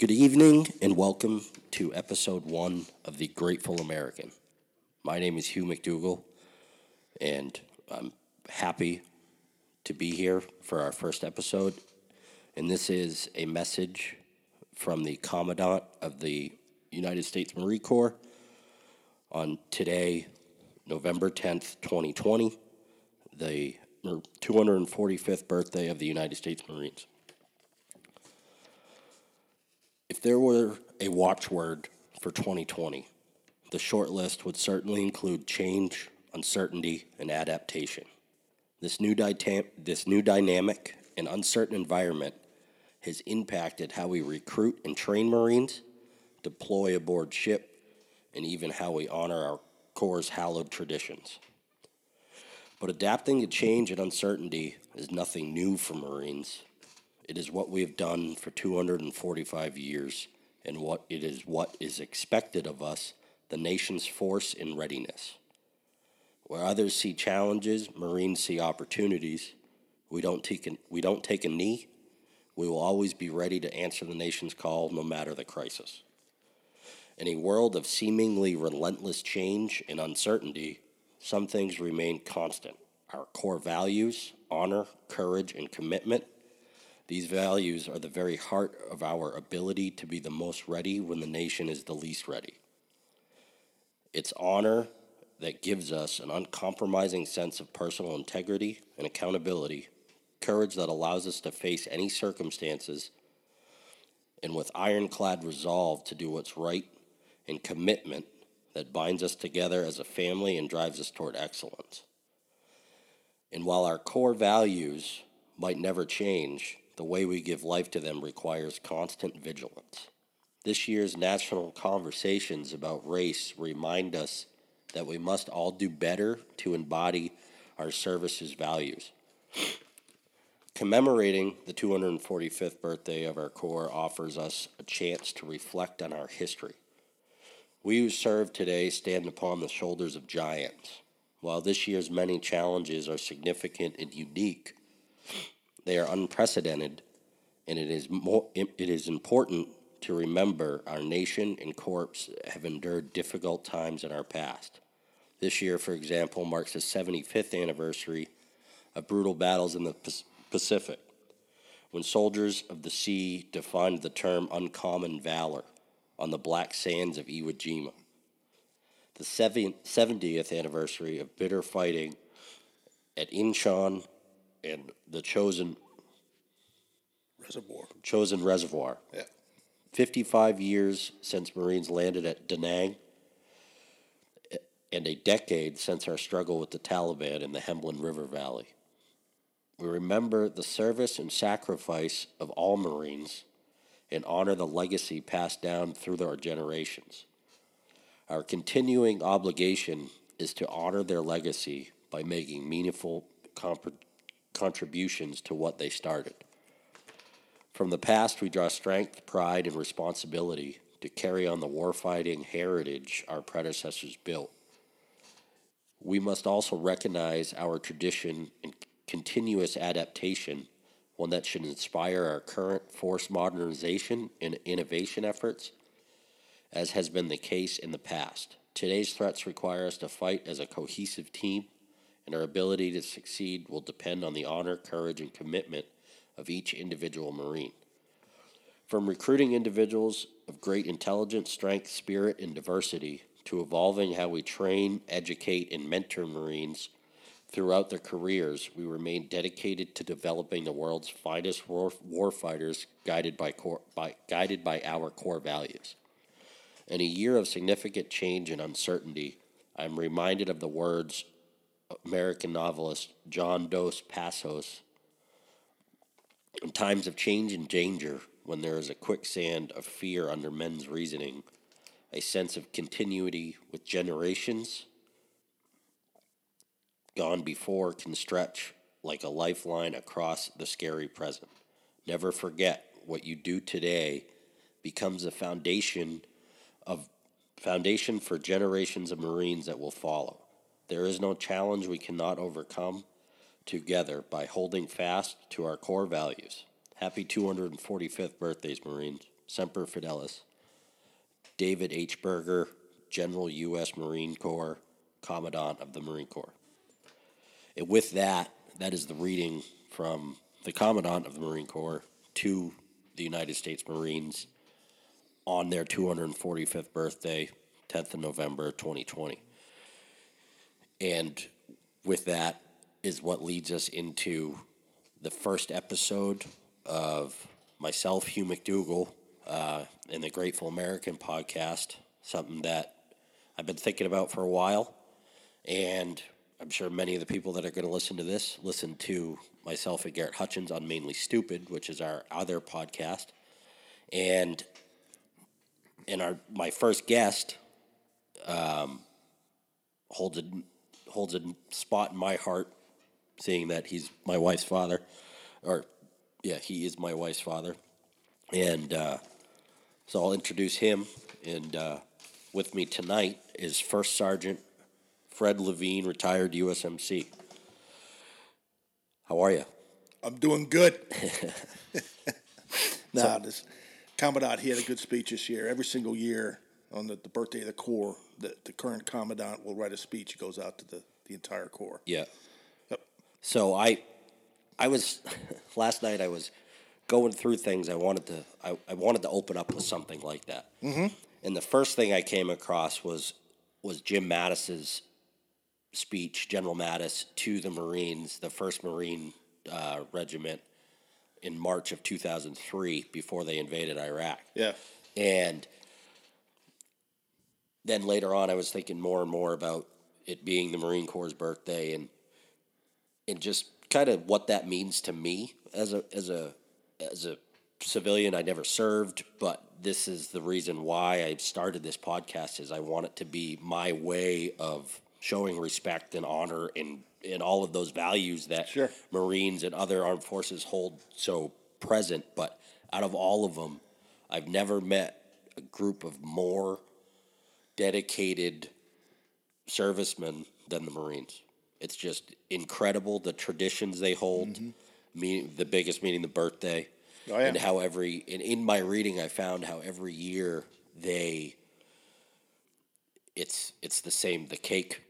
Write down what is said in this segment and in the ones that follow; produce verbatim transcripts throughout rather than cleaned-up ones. Good evening and welcome to episode one of The Grateful American. My name is Hugh McDougall, and I'm happy to be here for our first episode. And this is a message from the Commandant of the United States Marine Corps on today, November tenth, twenty twenty, the two hundred forty-fifth birthday of the United States Marines. If there were a watchword for twenty twenty, the short list would certainly include change, uncertainty, and adaptation. This new, di- this new dynamic and uncertain environment has impacted how we recruit and train Marines, deploy aboard ship, and even how we honor our Corps' hallowed traditions. But adapting to change and uncertainty is nothing new for Marines. It is what we have done for two hundred forty-five years, and what it is what is expected of us, the nation's force in readiness. Where others see challenges, Marines see opportunities. We don't take a, we don't take a knee. We will always be ready to answer the nation's call, no matter the crisis. In a world of seemingly relentless change and uncertainty, some things remain constant. Our core values, honor, courage, and commitment. These values are the very heart of our ability to be the most ready when the nation is the least ready. It's honor that gives us an uncompromising sense of personal integrity and accountability, courage that allows us to face any circumstances, and with ironclad resolve to do what's right, and commitment that binds us together as a family and drives us toward excellence. And while our core values might never change, the way we give life to them requires constant vigilance. This year's national conversations about race remind us that we must all do better to embody our service's values. Commemorating the two hundred forty-fifth birthday of our Corps offers us a chance to reflect on our history. We who serve today stand upon the shoulders of giants. While this year's many challenges are significant and unique, they are unprecedented, and it is more, it is important to remember our nation and corps have endured difficult times in our past. This year, for example, marks the seventy-fifth anniversary of brutal battles in the Pacific, when soldiers of the sea defined the term uncommon valor on the black sands of Iwo Jima. The seventieth anniversary of bitter fighting at Incheon and the Chosin Reservoir. Chosin Reservoir. Yeah. fifty-five years since Marines landed at Da Nang, and a decade since our struggle with the Taliban in the Hemlan River Valley. We remember the service and sacrifice of all Marines and honor the legacy passed down through our generations. Our continuing obligation is to honor their legacy by making meaningful comp- contributions to what they started. From the past, we draw strength, pride, and responsibility to carry on the warfighting heritage our predecessors built. We must also recognize our tradition and continuous adaptation, one that should inspire our current force modernization and innovation efforts, as has been the case in the past. Today's threats require us to fight as a cohesive team, and our ability to succeed will depend on the honor, courage, and commitment of each individual Marine. From recruiting individuals of great intelligence, strength, spirit, and diversity, to evolving how we train, educate, and mentor Marines throughout their careers, we remain dedicated to developing the world's finest war, warfighters guided by, core, by, guided by our core values. In a year of significant change and uncertainty, I'm reminded of the words American novelist John Dos Passos. In times of change and danger, when there is a quicksand of fear under men's reasoning, a sense of continuity with generations gone before can stretch like a lifeline across the scary present. Never forget, what you do today becomes the foundation of foundation for generations of Marines that will follow. There is no challenge we cannot overcome together by holding fast to our core values. Happy two hundred forty-fifth birthdays, Marines. Semper Fidelis. David H. Berger, General U S. Marine Corps, Commandant of the Marine Corps. And with that, that is the reading from the Commandant of the Marine Corps to the United States Marines on their two hundred forty-fifth birthday, tenth of November, twenty twenty. And with that is what leads us into the first episode of myself, Hugh McDougall, uh, in the Grateful American podcast, something that I've been thinking about for a while. And I'm sure many of the people that are going to listen to this listen to myself and Garrett Hutchins on Mainly Stupid, which is our other podcast. And and our my first guest um, holds a holds a spot in my heart, seeing that he's my wife's father, or yeah, he is my wife's father, and uh, so I'll introduce him. And uh, with me tonight is First Sergeant Fred Levine, retired U S M C. How are you? I'm doing good. Nah, so, this Commandant, he had a good speech this year. Every single year on the, the birthday of the Corps, the, the current Commandant will write a speech. It goes out to the, the entire Corps. Yeah. Yep. So I I was, last night I was going through things. I wanted to, I, I wanted to open up with something like that. Mm-hmm. And the first thing I came across was was Jim Mattis's speech, General Mattis, to the Marines, the first Marine uh, Regiment, in March of two thousand three, before they invaded Iraq. Yeah. And then later on, I was thinking more and more about it being the Marine Corps' birthday, and and just kind of what that means to me as a as a as a civilian. I never served, but this is the reason why I started this podcast, is I want it to be my way of showing respect and honor and, and all of those values that sure. Marines and other armed forces hold so present. But out of all of them, I've never met a group of more dedicated servicemen than the Marines. It's just incredible, the traditions they hold, mm-hmm. meaning, the biggest meaning the birthday. Oh, yeah. And how every, and in my reading, I found how every year they, it's it's the same, the cake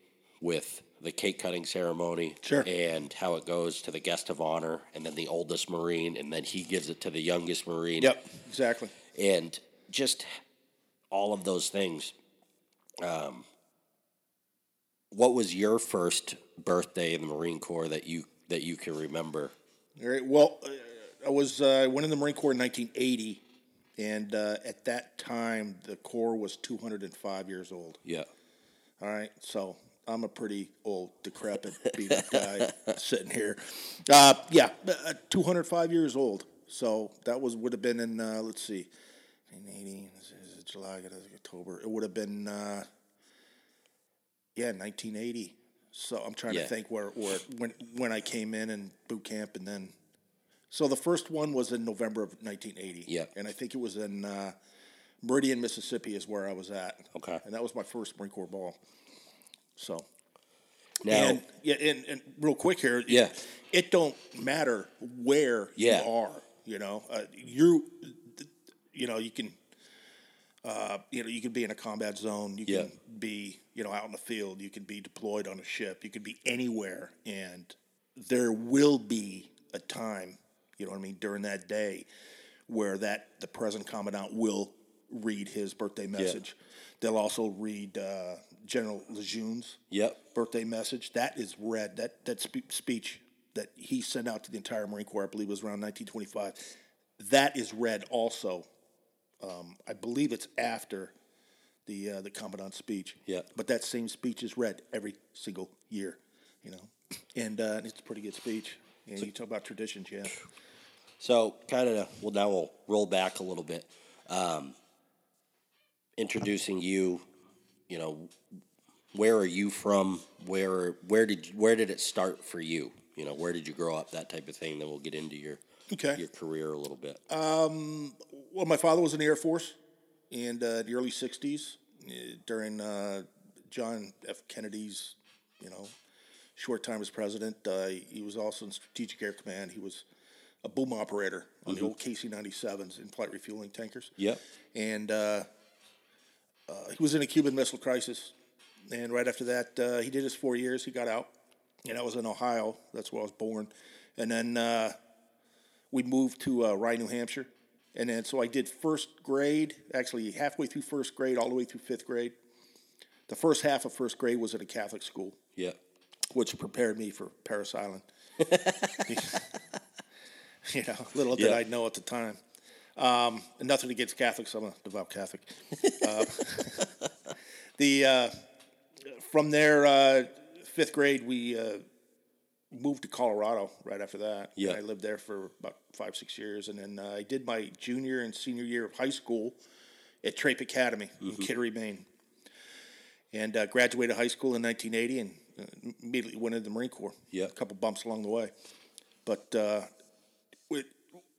with the cake cutting ceremony, sure. and how it goes to the guest of honor, and then the oldest Marine, and then he gives it to the youngest Marine. Yep, exactly. And just all of those things. Um, what was your first birthday in the Marine Corps that you that you can remember? All right, well. Uh... I was uh, I went in the Marine Corps in nineteen eighty, and uh, at that time the Corps was two hundred five years old. Yeah. All right, so I'm a pretty old, decrepit, beat up guy sitting here. Uh, yeah, uh, two hundred five years old. So that was would have been in uh, let's see, nineteen eighty, is it July, October? It would have been uh, yeah, nineteen eighty. So I'm trying yeah. to think where where when when I came in and boot camp, and then. So the first one was in November of nineteen eighty, yeah. and I think it was in uh, Meridian, Mississippi is where I was at. Okay. And that was my first Marine Corps ball. So, now, and, yeah, and, and real quick here, yeah. it, it don't matter where yeah. you are, you know. Uh, you you know, you can, uh, you know, you can be in a combat zone, you yeah. can be, you know, out in the field, you can be deployed on a ship, you could be anywhere, and there will be a time, you know what I mean, during that day where that the present Commandant will read his birthday message. Yeah. They'll also read uh, General Lejeune's yep. birthday message. That is read. That that spe- speech that he sent out to the entire Marine Corps, I believe, was around nineteen twenty-five. That is read also. Um, I believe it's after the uh, the Commandant's speech. Yeah. But that same speech is read every single year, you know. And uh, it's a pretty good speech. Yeah, so, you talk about traditions, yeah. So, kind of, well, now we'll roll back a little bit. Um, introducing you, you know, where are you from? Where where did where did it start for you? You know, where did you grow up? That type of thing. Then we'll get into your okay. your career a little bit. Um, well, my father was in the Air Force, and uh, the early sixties during uh, John F. Kennedy's, you know, short time as president. Uh, he was also in Strategic Air Command. He was a boom operator on mm-hmm. the old K C ninety-sevens in flight refueling tankers. Yep. And uh, uh, he was in a Cuban Missile Crisis. And right after that, uh, he did his four years. He got out. And I was in Ohio. That's where I was born. And then uh, we moved to uh, Rye, New Hampshire. And then so I did first grade, actually halfway through first grade, all the way through fifth grade. The first half of first grade was at a Catholic school. Yeah. Which prepared me for Parris Island. You know, little did yeah. I know at the time. Um, and nothing against Catholics. I'm a devout Catholic. uh, the uh, from there, uh, fifth grade, we uh, moved to Colorado right after that. Yeah. I lived there for about five, six years. And then uh, I did my junior and senior year of high school at Trape Academy mm-hmm. in Kittery, Maine. And uh, graduated high school in nineteen eighty and uh, immediately went into the Marine Corps. Yeah. A couple bumps along the way. But uh, it,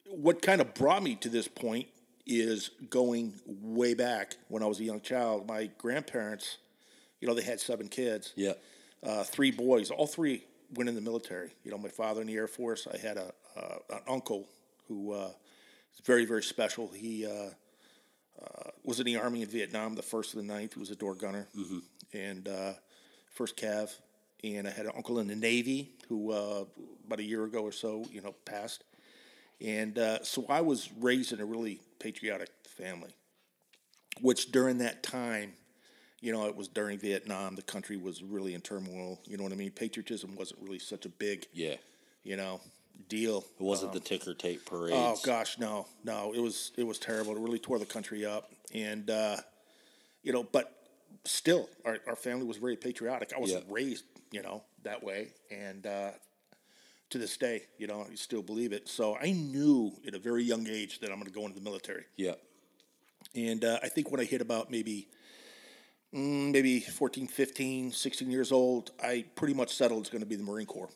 what kind of brought me to this point is going way back when I was a young child. My grandparents, you know, they had seven kids. Yeah. Uh, three boys. All three went in the military. You know, my father in the Air Force. I had a uh, an uncle who uh, was very, very special. He... Uh, Uh, was in the Army in Vietnam, the first of the ninth. He was a door gunner, mm-hmm. and uh, first Cav. And I had an uncle in the Navy who, uh, about a year ago or so, you know, passed. And uh, so I was raised in a really patriotic family, which during that time, you know, it was during Vietnam. The country was really in turmoil. You know what I mean? Patriotism wasn't really such a big, yeah, you know. deal. It wasn't um, the ticker tape parades. Oh gosh, no, no. It was it was terrible. It really tore the country up, and uh, you know. But still, our our family was very patriotic. I was yeah. raised, you know, that way, and uh, to this day, you know, I still believe it. So I knew at a very young age that I'm going to go into the military. Yeah. And uh, I think when I hit about maybe mm, maybe fourteen, fifteen, sixteen years old, I pretty much settled it's going to be the Marine Corps.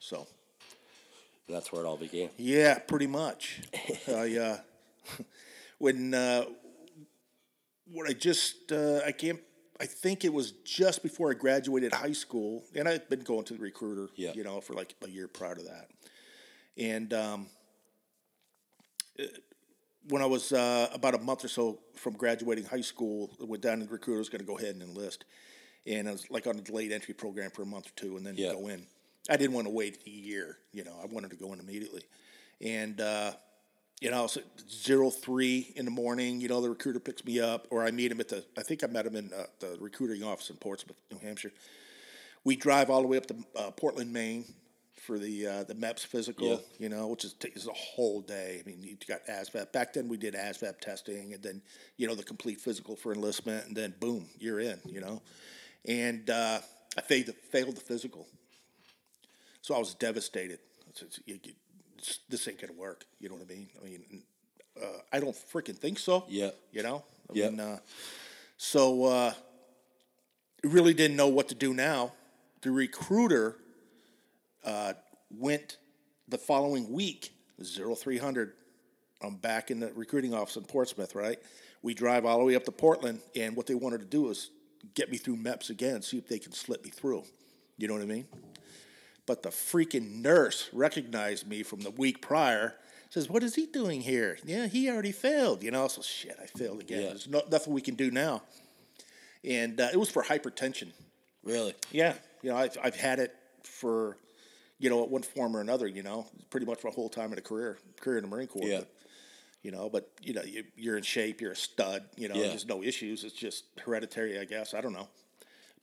So. That's where it all began. Yeah, pretty much. uh, yeah. When uh, when I just uh, I can't I think it was just before I graduated high school, and I'd been going to the recruiter, yeah. you know, for like a year prior to that. And um, it, when I was uh, about a month or so from graduating high school, I went down to the recruiter. I was going to go ahead and enlist, and I was like on a delayed entry program for a month or two, and then yeah. you go in. I didn't want to wait a year, you know. I wanted to go in immediately. And, uh, you know, so zero three in the morning, you know, the recruiter picks me up, or I meet him at the, I think I met him in uh, the recruiting office in Portsmouth, New Hampshire. We drive all the way up to uh, Portland, Maine for the uh, the MEPS physical, yeah. you know, which is, is a whole day. I mean, you got ASVAB. Back then we did ASVAB testing and then, you know, the complete physical for enlistment, and then boom, you're in, you know. And uh, I failed the, failed the physical. So I was devastated. This ain't going to work. You know what I mean? I mean, uh, I don't freaking think so. Yeah. You know? I yeah. mean, uh, so uh, really didn't know what to do now. The recruiter uh, went the following week, zero three hundred. I'm back in the recruiting office in Portsmouth, right? We drive all the way up to Portland, and what they wanted to do is get me through MEPS again, see if they can slip me through. You know what I mean? But the freaking nurse recognized me from the week prior. Says, what is he doing here? Yeah, he already failed. You know, so shit, I failed again. Yeah. There's no, nothing we can do now. And uh, it was for hypertension. Really? Yeah. You know, I've, I've had it for, you know, one form or another, you know, pretty much my whole time in a career, career in the Marine Corps. Yeah. But, you know, but, you know, you, you're in shape, you're a stud, you know, yeah. there's no issues. It's just hereditary, I guess. I don't know.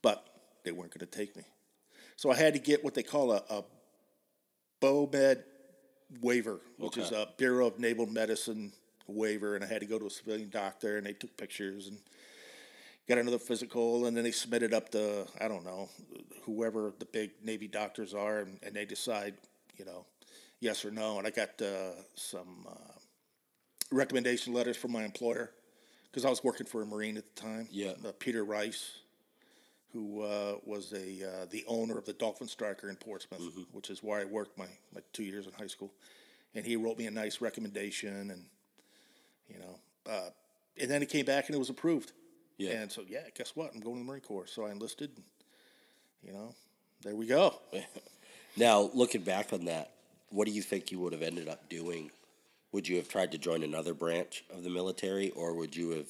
But they weren't going to take me. So I had to get what they call a, a B O M E D waiver, which okay. is a Bureau of Naval Medicine waiver, and I had to go to a civilian doctor, and they took pictures and got another physical, and then they submitted up to, I don't know, whoever the big Navy doctors are, and, and they decide, you know, yes or no. And I got uh, some uh, recommendation letters from my employer because I was working for a Marine at the time, yeah. uh, Peter Rice, who uh, was a uh, the owner of the Dolphin Striker in Portsmouth, mm-hmm. which is where I worked my, my two years in high school. And he wrote me a nice recommendation, and, you know, uh, and then it came back and it was approved. Yeah. And so, yeah, guess what? I'm going to the Marine Corps. So I enlisted, and, you know, there we go. Now, looking back on that, what do you think you would have ended up doing? Would you have tried to join another branch of the military, or would you have,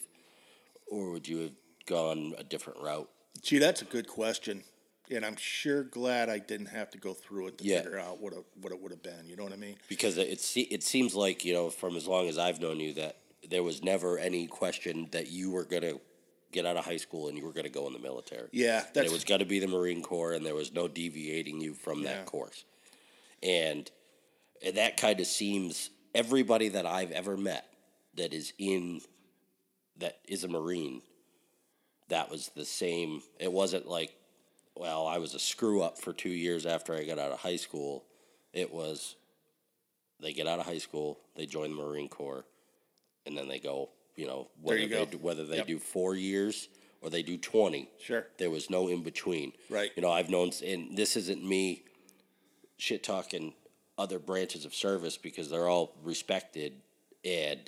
or would you have gone a different route? Gee, that's a good question, and I'm sure glad I didn't have to go through it to yeah. figure out what a, what it would have been. You know what I mean? Because it it seems like, you know, from as long as I've known you, that there was never any question that you were going to get out of high school and you were going to go in the military. Yeah, that's... And it was going to be the Marine Corps, and there was no deviating you from yeah. that course. And, and that kind of seems. Everybody that I've ever met that is in, that is a Marine, that was the same. It wasn't like, well, I was a screw up for two years after I got out of high school. It was, they get out of high school, they join the Marine Corps, and then they go, you know, whether you they, do, whether they yep. do four years or they do twenty. Sure. There was no in between. Right. You know, I've known, and this isn't me shit talking other branches of service, because they're all respected, and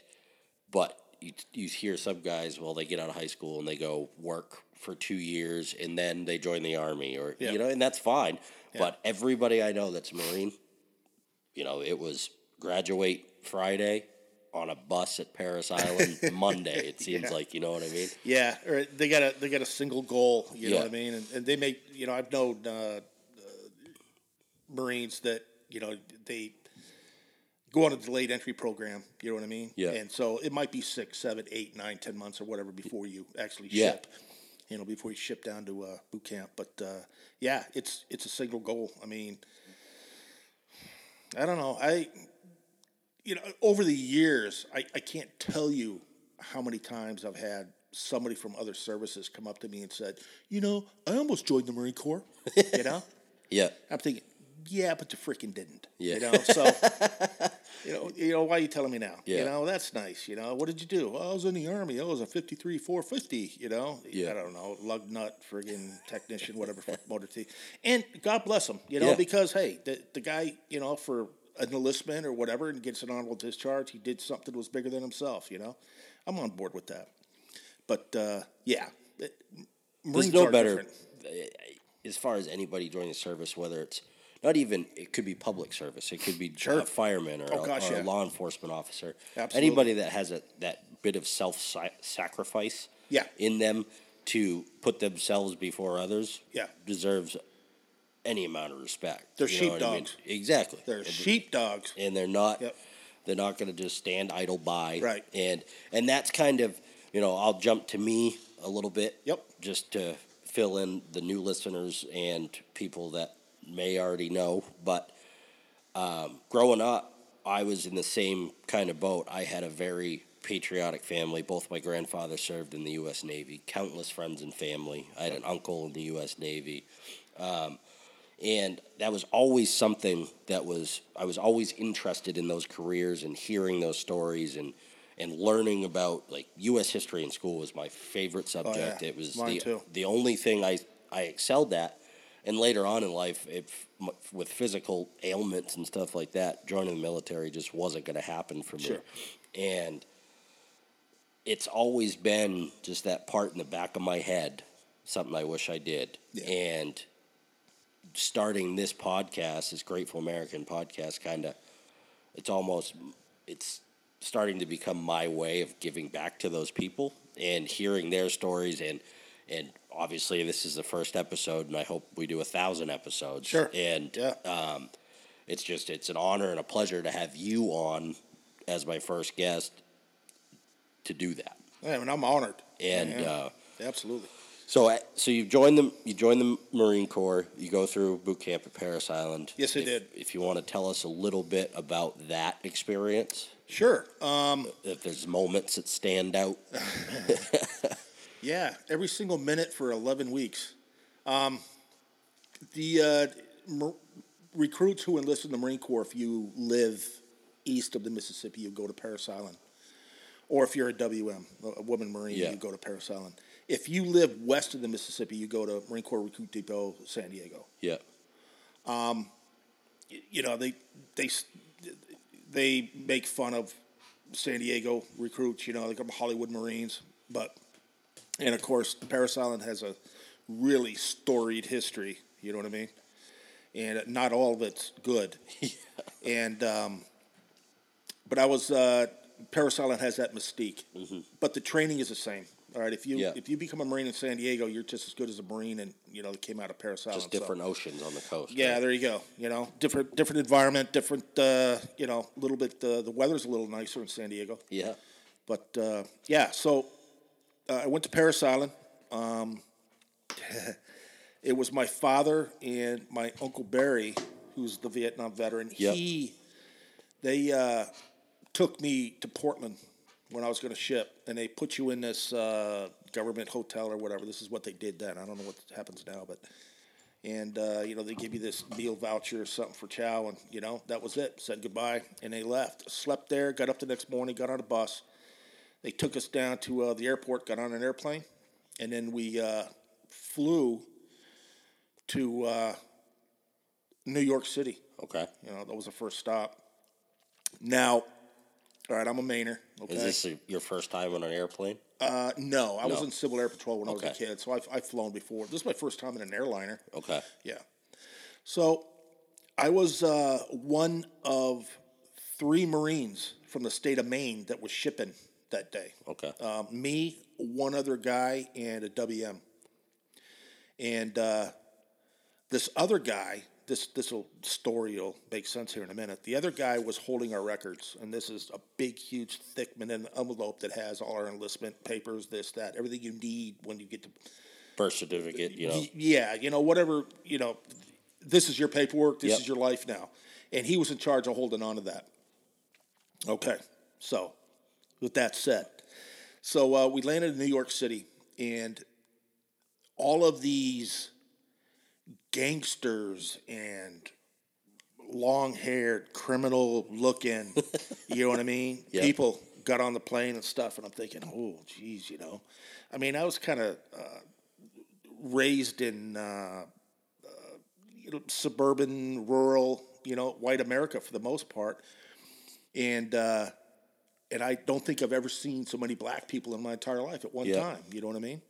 but you you hear some guys, well, they get out of high school and they go work for two years and then they join the Army, or yeah. you know, and that's fine. Yeah. But everybody I know that's a Marine, you know, it was graduate Friday on a bus at Parris Island Monday. It seems yeah. like, you know what I mean? Yeah, or they got a they got a single goal. You yeah. know what I mean? And, and they make you know I've known uh, uh, Marines that. You know, they go on a delayed entry program, you know what I mean? Yeah. And so it might be six, seven, eight, nine, ten months or whatever before you actually yeah. ship, you know, before you ship down to uh, boot camp. But, uh, yeah, it's it's a single goal. I mean, I don't know. I, you know, over the years, I, I can't tell you how many times I've had somebody from other services come up to me and said, you know, I almost joined the Marine Corps, you know? Yeah. I'm thinking, yeah, but you freaking didn't. Yeah. You know, so, you know, you know, why are you telling me now? Yeah. You know, that's nice. You know, what did you do? Well, I was in the Army. I was a fifty-three four fifty, you know. Yeah. I don't know, lug nut, friggin' technician, whatever, motor T. And God bless him, you know, yeah. because, hey, the, the guy, you know, for an enlistment or whatever and gets an honorable discharge, he did something that was bigger than himself, you know. I'm on board with that. But, uh, yeah. It, Marines There's no are better, different. As far as anybody joining the service, whether it's, not even, it could be public service. It could be sure. a fireman or, oh, a, gosh, or yeah. a law enforcement officer. Absolutely. Anybody that has a, that bit of self-sacrifice yeah. in them to put themselves before others yeah. deserves any amount of respect. They're you sheepdogs. I mean? Exactly. They're and sheepdogs. They, and they're not yep. they're not going to just stand idle by. Right. And, and that's kind of, you know, I'll jump to me a little bit yep. just to fill in the new listeners and people that may already know, but um, growing up, I was in the same kind of boat. I had a very patriotic family. Both my grandfathers served in the U S Navy, countless friends and family. I had an uncle in the U S Navy. Um, and that was always something that was, I was always interested in those careers and hearing those stories and, and learning about, like, U S history in school was my favorite subject. Oh, yeah. It was Mine the, too. the only thing I, I excelled at. And later on in life, it, with physical ailments and stuff like that, joining the military just wasn't going to happen for me. Sure. And it's always been just that part in the back of my head, something I wish I did. Yeah. And starting this podcast, this Grateful American podcast, kind of, it's almost, it's starting to become my way of giving back to those people and hearing their stories and, and obviously, this is the first episode, and I hope we do a thousand episodes. Sure. And yeah. um, it's just, it's an honor and a pleasure to have you on as my first guest to do that. I mean, I'm honored. And yeah. uh, absolutely. So, so you joined the you joined the Marine Corps. You go through boot camp at Parris Island. Yes, I if, did. If you want to tell us a little bit about that experience, sure. Um, if there's moments that stand out. Yeah, every single minute for eleven weeks. Um, the uh, m- recruits who enlist in the Marine Corps, if you live east of the Mississippi, you go to Parris Island. Or if you're a W M, a woman Marine, yeah. you go to Parris Island. If you live west of the Mississippi, you go to Marine Corps Recruit Depot, San Diego. Yeah. Um, you know, they they they make fun of San Diego recruits. You know, they come Hollywood Marines, but. And, of course, Parris Island has a really storied history, you know what I mean? and not all of it's good. Yeah. And um, but I was uh, Parris Island has that mystique, mm-hmm. but the training is the same. All right, if you yeah. if you become a Marine in San Diego, you're just as good as a Marine, and you know, that came out of Parris Island. Just different so. oceans on the coast. Yeah, right? There you go. You know, different different environment, different. Uh, you know, a little bit. Uh, the weather's a little nicer in San Diego. Yeah, but uh, yeah. So uh, I went to Parris Island. Um, it was my father and my Uncle Barry, who's the Vietnam veteran. Yep. He, they uh, took me to Portland when I was going to ship, and they put you in this uh, government hotel or whatever. This is what they did then. I don't know what happens now, but and uh, you know, they give you this meal voucher or something for chow, and you know, that was it. Said goodbye, and they left. Slept there, got up the next morning, got on a bus. They took us down to uh, the airport, got on an airplane, and then we uh, flew to uh, New York City. Okay, you know, that was the first stop. Now. All right, I'm a Mainer. Okay. Is this a, your first time on an airplane? Uh, no, I no. was in Civil Air Patrol when okay. I was a kid, so I've, I've flown before. This is my first time in an airliner. Okay. Yeah. So I was uh, one of three Marines from the state of Maine that was shipping that day. Okay. Um, me, one other guy, and a W M. And uh, this other guy... This this will story will make sense here in a minute. The other guy was holding our records, and this is a big, huge, thick manila envelope that has all our enlistment papers, this, that, everything you need when you get to birth certificate, you know. Yeah, you know, whatever, you know, this is your paperwork, this yep. is your life now. And he was in charge of holding on to that. Okay, so with that said, so uh, we landed in New York City, and all of these gangsters and long-haired, criminal-looking, you know what I mean? Yep. People got on the plane and stuff, and I'm thinking, oh, geez, you know. I mean, I was kind of uh, raised in uh, uh, you know, suburban, rural, you know, white America for the most part, and uh, and I don't think I've ever seen so many black people in my entire life at one yep. time, you know what I mean?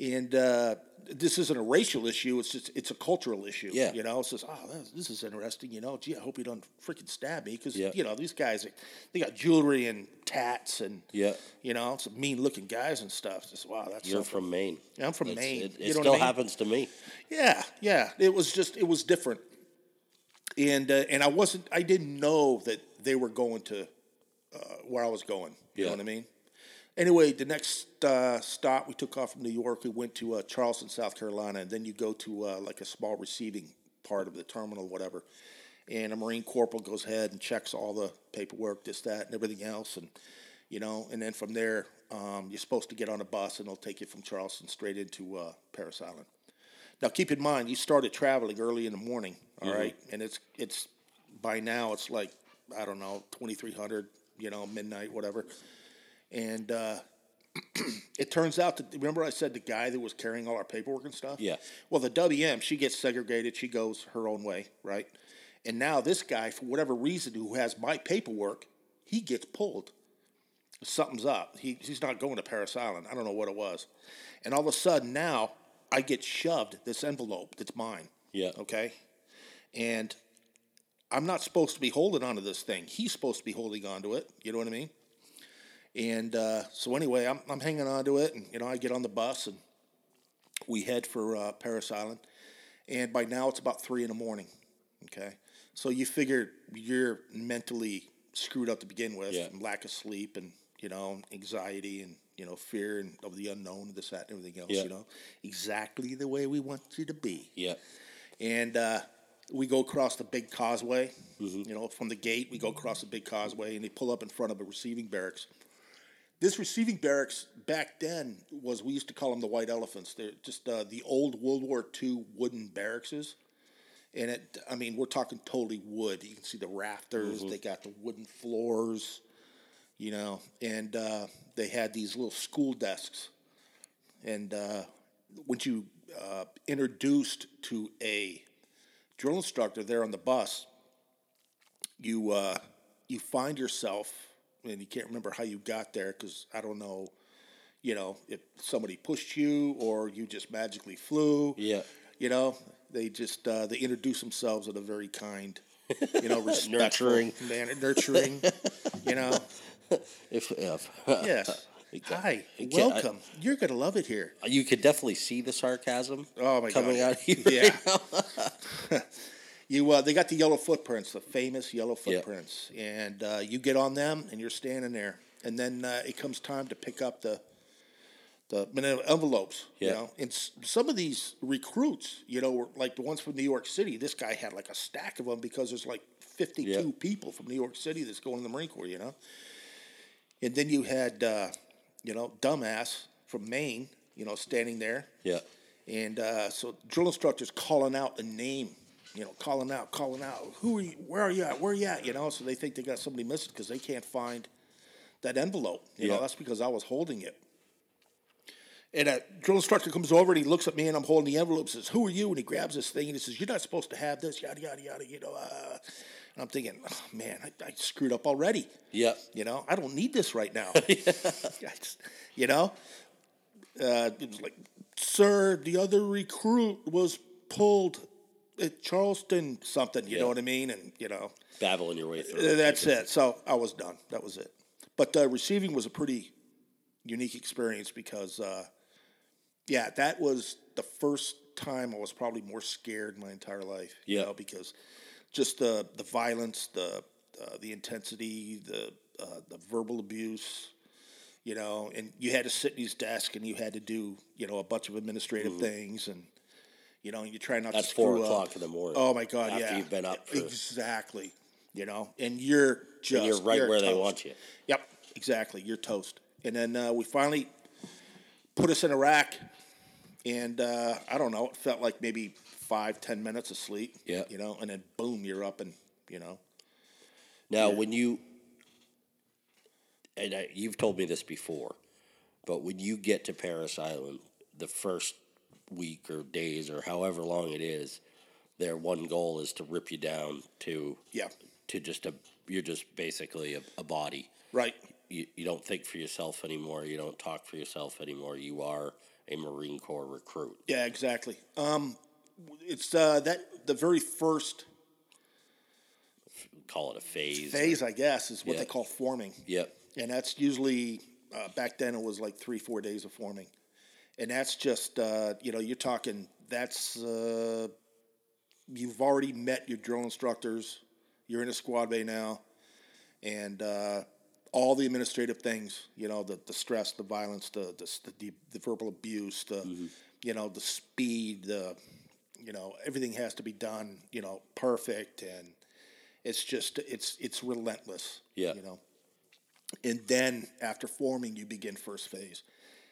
And uh, this isn't a racial issue; it's just, it's a cultural issue. Yeah. You know, it's just, oh, this, this is interesting. You know, gee, I hope you don't freaking stab me because yeah. you know, these guys, they got jewelry and tats and yeah. you know, some mean-looking guys and stuff. It's just wow, that's you're something. From Maine. Yeah, I'm from it's, Maine. It, it you know still I mean? Happens to me. Yeah, yeah. It was just it was different, and uh, and I wasn't I didn't know that they were going to uh, where I was going. You yeah. know what I mean? Anyway, the next uh, stop, we took off from New York. We went to uh, Charleston, South Carolina, and then you go to uh, like a small receiving part of the terminal, whatever. And a Marine corporal goes ahead and checks all the paperwork, this, that, and everything else, and you know. And then from there, um, you're supposed to get on a bus, and they'll take you from Charleston straight into uh, Parris Island. Now, keep in mind, you started traveling early in the morning, all mm-hmm. right? And it's it's by now it's like I don't know, twenty-three hundred, you know, midnight, whatever. And uh, it turns out that, remember I said the guy that was carrying all our paperwork and stuff? Yeah. Well, the W M, she gets segregated. She goes her own way, right? And now this guy, for whatever reason, who has my paperwork, he gets pulled. Something's up. He, he's not going to Parris Island. I don't know what it was. And all of a sudden now I get shoved this envelope that's mine. Yeah. Okay? And I'm not supposed to be holding on to this thing. He's supposed to be holding on to it. You know what I mean? And uh, so anyway, I'm I'm hanging on to it, and you know, I get on the bus, and we head for uh, Parris Island. And by now it's about three in the morning. Okay, so you figure you're mentally screwed up to begin with, yeah. and lack of sleep, and you know, anxiety, and you know, fear and of the unknown, this, that, and everything else. Yeah. You know, exactly the way we want you to be. Yeah, and uh, we go across the big causeway. Mm-hmm. You know, from the gate, we go across the big causeway, and they pull up in front of a receiving barracks. This receiving barracks back then was, we used to call them the White Elephants. They're just uh, the old World War Two wooden barracks. And it, I mean, we're talking totally wood. You can see the rafters. Mm-hmm. They got the wooden floors, you know. And uh, they had these little school desks. And uh, once you uh, introduced to a drill instructor there on the bus, you uh, you find yourself... and you can't remember how you got there because I don't know, you know, if somebody pushed you or you just magically flew. Yeah. You know, They just uh, they introduce themselves in a very kind, you know, respectful nurturing manner, nurturing, you know. If, if yes. Hi, welcome. I, You're going to love it here. You could definitely see the sarcasm oh my coming God. out of you. Yeah. Right you, uh, they got the yellow footprints, the famous yellow footprints. Yep. And uh, you get on them, and you're standing there. And then uh, it comes time to pick up the the envelopes. Yep. You know? And some of these recruits, you know, were like the ones from New York City, this guy had like a stack of them because there's like fifty-two yep. people from New York City that's going to the Marine Corps, you know. And then you had... Uh, You know, dumbass from Maine, you know, standing there. Yeah. And uh, so drill instructors calling out a name, you know, calling out, calling out. Who are you? Where are you at? Where are you at? You know, so they think they got somebody missing because they can't find that envelope. You yeah. know, that's because I was holding it. And a drill instructor comes over and he looks at me and I'm holding the envelope and says, who are you? And he grabs this thing and he says, you're not supposed to have this, yada, yada, yada, you know. Uh, and I'm thinking, oh, man, I, I screwed up already. Yeah. You know, I don't need this right now. yeah. just, you know? Uh, it was like, sir, the other recruit was pulled at Charleston something, you yeah. know what I mean? And, you know. Babbling your way through. That's it. So I was done. That was it. But uh, receiving was a pretty unique experience because... Uh, Yeah, that was the first time I was probably more scared in my entire life. Yeah, you know, because just the the violence, the uh, the intensity, the uh, the verbal abuse, you know, and you had to sit at his desk and you had to do you know a bunch of administrative mm-hmm. things, and you know, and you try not That's to screw up. That's four o'clock in the morning. Oh my God! After yeah, you've been up for... exactly. You know, and you're just and you're right you're where toast. They want you. Yep, exactly. You're toast. And then uh, we finally. Put us in Iraq, and uh, I don't know. It felt like maybe five, ten minutes of sleep. Yeah, you know, and then boom, you're up, and you know. Now, yeah. when you and I, you've told me this before, but when you get to Parris Island, the first week or days or however long it is, their one goal is to rip you down to yeah to just a you're just basically a, a body, right. You, you don't think for yourself anymore. You don't talk for yourself anymore. You are a Marine Corps recruit. Yeah, exactly. Um, it's uh, that the very first... Call it a phase. Phase, or, I guess, is what yeah. they call forming. Yep. And that's usually... Uh, back then, it was like three, four days of forming. And that's just, uh, you know, you're talking... That's... Uh, you've already met your drill instructors. You're in a squad bay now. And... Uh, all the administrative things, you know, the, the stress, the violence, the the, the, the verbal abuse, the, mm-hmm. you know, the speed, the, you know, everything has to be done, you know, perfect. And it's just, it's, it's relentless, yeah. you know. And then after forming, you begin first phase.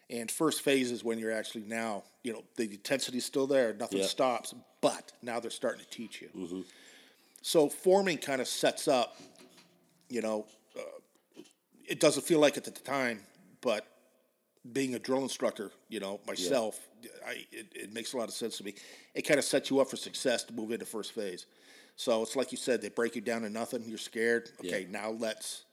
And first phase is when you're actually now, you know, the intensity is still there. Nothing yeah. stops, but now they're starting to teach you. Mm-hmm. So forming kind of sets up, you know, uh, it doesn't feel like it at the time, but being a drill instructor, you know, myself, yeah. I, it, it makes a lot of sense to me. It kind of sets you up for success to move into first phase. So it's like you said, they break you down to nothing. You're scared. Okay, yeah. now let's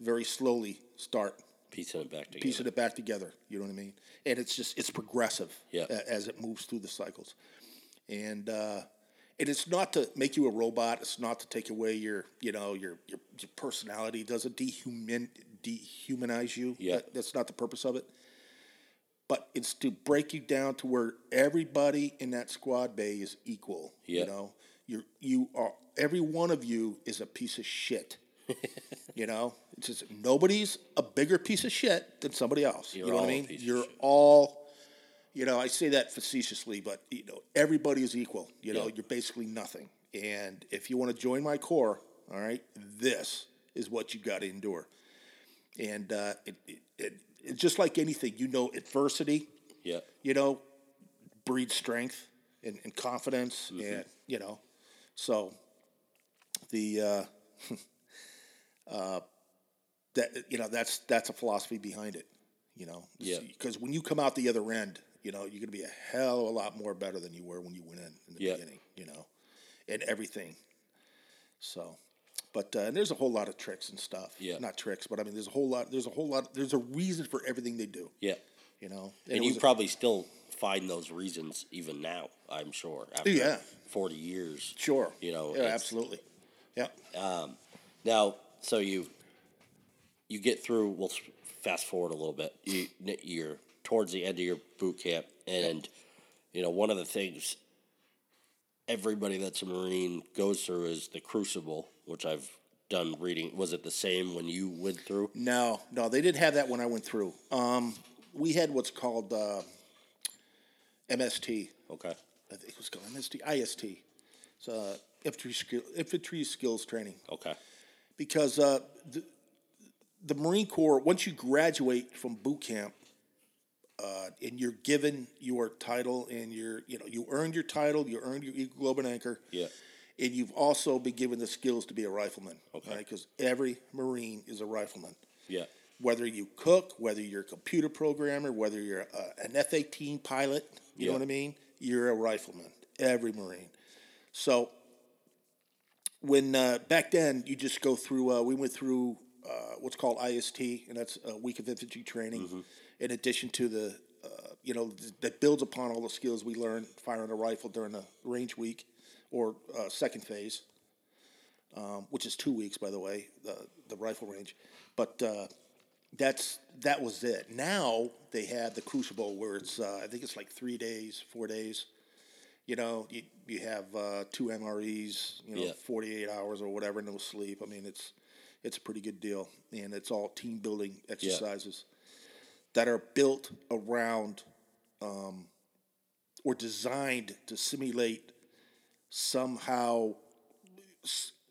very slowly start piecing it back together. Piecing it back together. You know what I mean? And it's just it's progressive yeah. as it moves through the cycles. And uh, and it's not to make you a robot. It's not to take away your you know your your, your personality. It doesn't dehuman. dehumanize you. Yeah. That, that's not the purpose of it. But it's to break you down to where everybody in that squad bay is equal. Yeah. You know, you're, you are, every one of you is a piece of shit. you know, it's just nobody's a bigger piece of shit than somebody else. You're you know what I mean? You're all, you know, I say that facetiously, but you know, everybody is equal. You know, yeah. you're basically nothing. And if you want to join my corps, all right, this is what you got to endure. And uh, it, it, it, it just like anything, you know, adversity, yeah. you know, breeds strength and, and confidence, mm-hmm. and you know, so the uh, uh, that you know that's that's a philosophy behind it, you know, because yeah. when you come out the other end, you know, you're gonna be a hell of a lot more better than you were when you went in in the yeah. beginning, you know, and everything, so. But uh, and there's a whole lot of tricks and stuff. Yeah. Not tricks, but I mean, there's a whole lot. There's a whole lot. There's a reason for everything they do. Yeah. you know. And, and you probably a, still find those reasons even now, I'm sure. After yeah. forty years. Sure. You know. Yeah, absolutely. Yeah. Um, now, so you you get through, we'll fast forward a little bit. You, you're towards the end of your boot camp, and, you know, one of the things everybody that's a Marine goes through is the crucible, which I've done reading. Was it the same when you went through? No, no, they didn't have that when I went through. Um, we had what's called uh, M S T. Okay. I think it was called M S T, I S T. It's uh, infantry, skill, infantry skills training. Okay. Because uh, the, the Marine Corps, once you graduate from boot camp, Uh, and you're given your title, and you're, you know, you earned your title, you earned your Eagle Globe and Anchor, yeah, and you've also been given the skills to be a rifleman, okay? Because right? Every Marine is a rifleman, yeah. Whether you cook, whether you're a computer programmer, whether you're a, an F eighteen pilot, you yeah. know what I mean? You're a rifleman, every Marine. So when uh, back then you just go through, uh, we went through uh, what's called I S T, and that's a week of infantry training. Mm-hmm. In addition to the, uh, you know, th- that builds upon all the skills we learned firing a rifle during the range week or uh, second phase, um, which is two weeks, by the way, the the rifle range. But uh, that's that was it. Now they have the crucible where it's, uh, I think it's like three days, four days. You know, you, you have uh, two M R Es, you know, yeah. forty-eight hours or whatever, no sleep. I mean, it's, it's a pretty good deal. And it's all team building exercises. Yeah. That are built around um, or designed to simulate somehow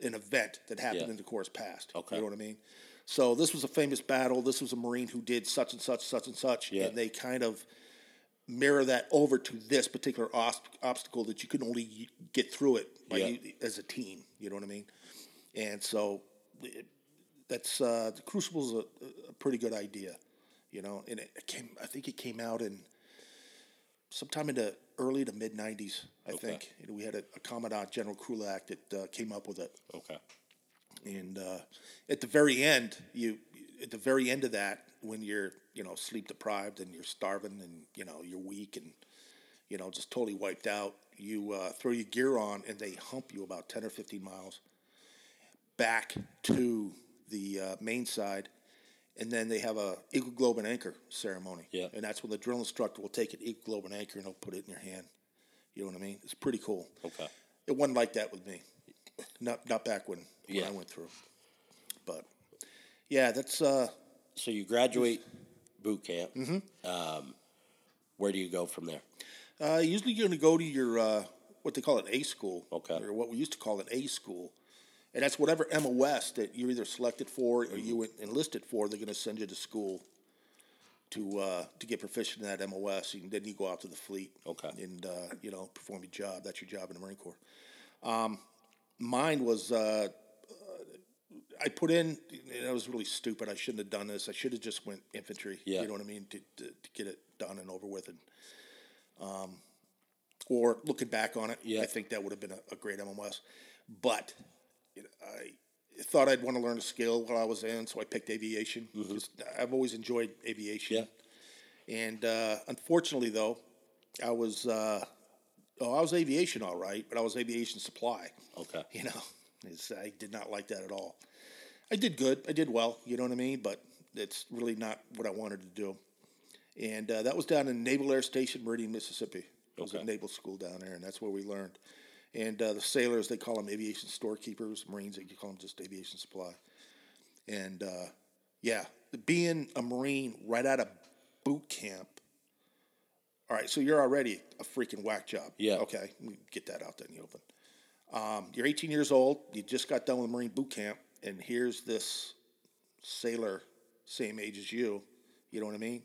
an event that happened yeah. in the Corps' past. Okay. You know what I mean? So this was a famous battle. This was a Marine who did such and such, such and such, yeah. and they kind of mirror that over to this particular os- obstacle that you can only get through it by yeah. you, as a team. You know what I mean? And so it, that's uh, the Crucible's a, a pretty good idea. You know, and it came. I think it came out in sometime in the early to mid nineties. I okay. think you know, we had a, a Commandant General Krulak that uh, came up with it. Okay. And uh, at the very end, you at the very end of that, when you're you know sleep deprived and you're starving and you know you're weak and you know just totally wiped out, you uh, throw your gear on and they hump you about ten or fifteen miles back to the uh, main side. And then they have a Eagle Globe and Anchor ceremony. Yeah. And that's when the drill instructor will take an Eagle Globe and Anchor and he'll put it in your hand. You know what I mean? It's pretty cool. Okay. It wasn't like that with me. Not not back when, when yeah. I went through. But, yeah, that's... Uh, so you graduate boot camp. Mm-hmm. Um, where do you go from there? Uh, usually you're going to go to your, uh, what they call an A school. Okay. Or what we used to call an A school. And that's whatever M O S that you're either selected for or you enlisted for, they're going to send you to school to uh, to get proficient in that M O S. And then you go out to the fleet okay. and, uh, you know, perform your job. That's your job in the Marine Corps. Um, mine was, uh, I put in, and I was really stupid. I shouldn't have done this. I should have just went infantry, yeah. you know what I mean, to, to, to get it done and over with. And um, or looking back on it, yeah. I think that would have been a, a great M O S. But... I thought I'd want to learn a skill while I was in, so I picked aviation. Mm-hmm. I've always enjoyed aviation. Yeah. And uh, unfortunately, though, I was uh, oh, I was aviation all right, but I was aviation supply. Okay. You know, it's, I did not like that at all. I did good. I did well, you know what I mean? But it's really not what I wanted to do. And uh, that was down in Naval Air Station, Meridian, Mississippi. It was okay. a naval school down there, and that's where we learned. And uh, the sailors, they call them aviation storekeepers. Marines, they call them just aviation supply. And, uh, yeah, being a Marine right out of boot camp. All right, so you're already a freaking whack job. Yeah. Okay, we get that out there in the open. Um, you're eighteen years old. You just got done with Marine boot camp. And here's this sailor, same age as you. You know what I mean?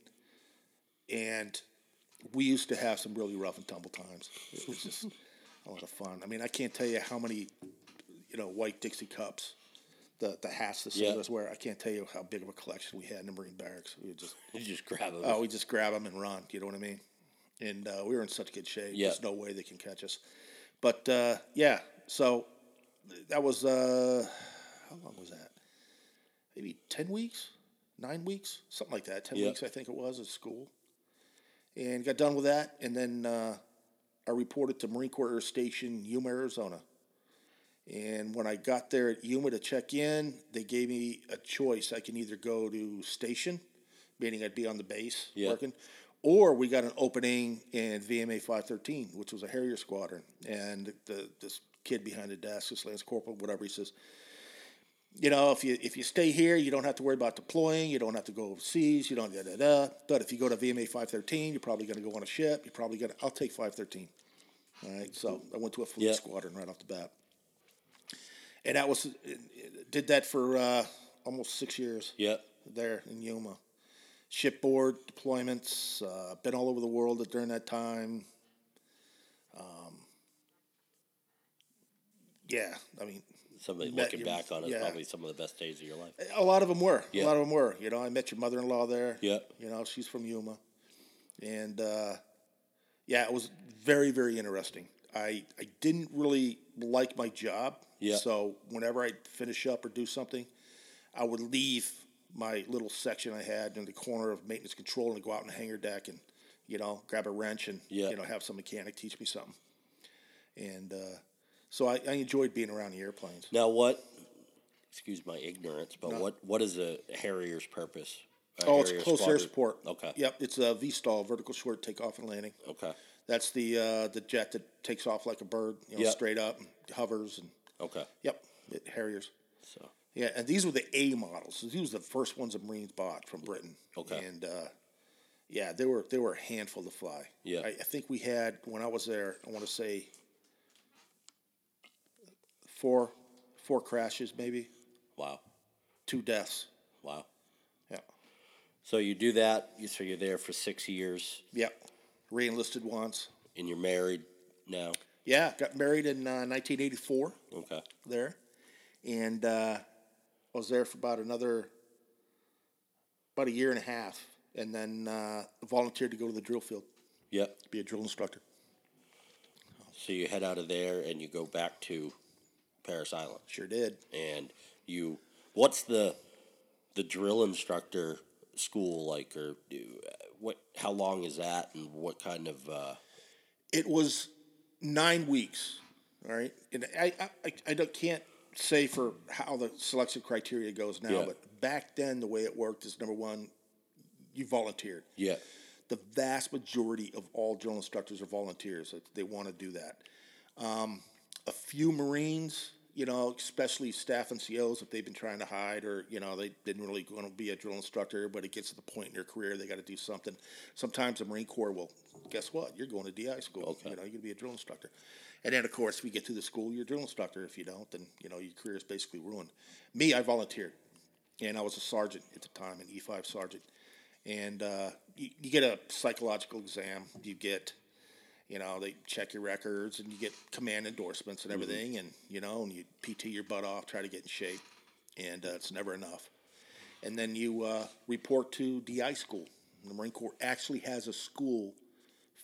And we used to have some really rough and tumble times. It was just... a lot of fun. I mean, I can't tell you how many, you know, white Dixie cups, the the hats the sailors yeah. wear. I can't tell you how big of a collection we had in the Marine barracks. We would just you just grab them. Oh, we just grab them and run. You know what I mean? And uh, we were in such good shape. Yeah. There's no way they can catch us. But uh, yeah, so that was uh, how long was that? Maybe ten weeks, nine weeks, something like that. Ten yeah. weeks, I think it was, at school. and got done with that, and then uh, I reported to Marine Corps Air Station, Yuma, Arizona. And when I got there at Yuma to check in, they gave me a choice. I can either go to station, meaning I'd be on the base yeah. working, or we got an opening in V M A five thirteen, which was a Harrier squadron. And the this kid behind the desk, this Lance Corporal, whatever, he says, you know, if you if you stay here, you don't have to worry about deploying. You don't have to go overseas. You don't da da da. But if you go to V M A five thirteen, you're probably going to go on a ship. You're probably going to. I'll take five thirteen. All right. So I went to a fleet yeah. squadron right off the bat, and that was did that for uh, almost six years. Yeah. There in Yuma, shipboard deployments. Uh, been all over the world during that time. Um. Yeah, I mean. Somebody met looking your, back on it, yeah. probably some of the best days of your life. A lot of them were. Yeah. A lot of them were. You know, I met your mother-in-law there. Yeah. You know, she's from Yuma. And, uh, yeah, it was very, very interesting. I, I didn't really like my job. Yeah. So whenever I'd finish up or do something, I would leave my little section I had in the corner of maintenance control and go out in the hangar deck and, you know, grab a wrench and, yeah. you know, have some mechanic teach me something. And, uh. So I, I enjoyed being around the airplanes. Now what, excuse my ignorance, but no. what, what is a Harrier's purpose? A oh, Harrier it's close squadron. Air support. Okay. Yep, it's a V STOL, vertical short takeoff and landing. Okay. That's the uh, the jet that takes off like a bird, you know, yep. straight up, and hovers. And, okay. Yep, it, Harriers. So. Yeah, and these were the A models. These were the first ones the Marines bought from Britain. Okay. And, uh, yeah, they were, they were a handful to fly. Yeah. I, I think we had, when I was there, I want to say... Four, four crashes maybe. Wow. Two deaths. Wow. Yeah. So you do that. So you're there for six years. Yep. Re-enlisted once. And you're married now. Yeah, got married in uh, nineteen eighty-four. Okay. There, and uh, I was there for about another, about a year and a half, and then uh, volunteered to go to the drill field. Yep. To be a drill instructor. So you head out of there and you go back to Parris Island. Sure did. And you, what's the the drill instructor school like, or what? How long is that, and what kind of? Uh... It was nine weeks. All right, and I I, I can't say for how the selection criteria goes now, yeah. but back then the way it worked is number one, you volunteered. Yeah. The vast majority of all drill instructors are volunteers. They want to do that. Um, a few Marines, you know, especially staff and C Os, if they've been trying to hide or, you know, they didn't really want to be a drill instructor, but it gets to the point in their career they got to do something. Sometimes the Marine Corps will, guess what? You're going to D I school. Okay. You know, you're going to be a drill instructor. And then, of course, we get to the school, you're a drill instructor. If you don't, then, you know, your career is basically ruined. Me, I volunteered, and I was a sergeant at the time, an E five sergeant. And uh, you, you get a psychological exam. You get... You know, they check your records, and you get command endorsements and everything, mm-hmm. and, you know, and you P T your butt off, try to get in shape, and uh, it's never enough. And then you uh, report to D I school. The Marine Corps actually has a school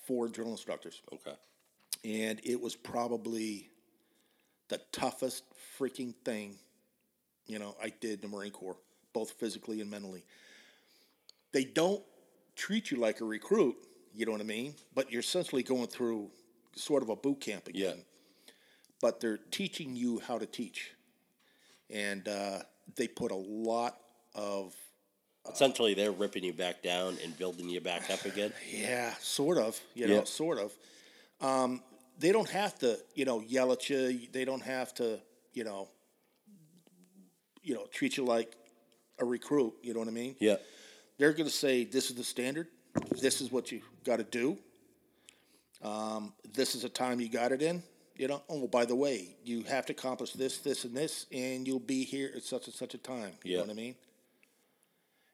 for drill instructors. Okay. And it was probably the toughest freaking thing, you know, I did in the Marine Corps, both physically and mentally. They don't treat you like a recruit. You know what I mean? But you're essentially going through sort of a boot camp again. Yeah. But they're teaching you how to teach. And uh, they put a lot of... Uh, essentially, they're ripping you back down and building you back up again? Yeah, sort of. You know, yeah. sort of. Um, they don't have to, you know, yell at you. They don't have to, you know, you know, treat you like a recruit. You know what I mean? Yeah. They're going to say, this is the standard. This is what you got to do. Um, this is a time you got it in. You know, oh, by the way, you have to accomplish this, this, and this, and you'll be here at such and such a time. You yeah. know what I mean?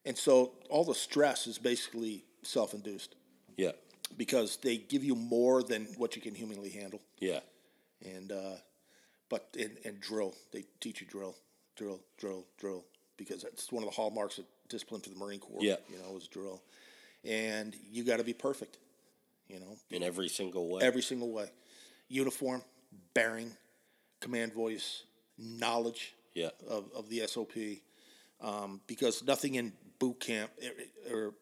And so all the stress is basically self-induced. Yeah. Because they give you more than what you can humanly handle. Yeah. And uh, but and, and drill. They teach you drill, drill, drill, drill, because that's one of the hallmarks of discipline for the Marine Corps. Yeah. You know, is drill. And you got to be perfect, you know. In every single way. Every single way. Uniform, bearing, command voice, knowledge yeah. of, of the S O P. Um, because nothing in boot camp or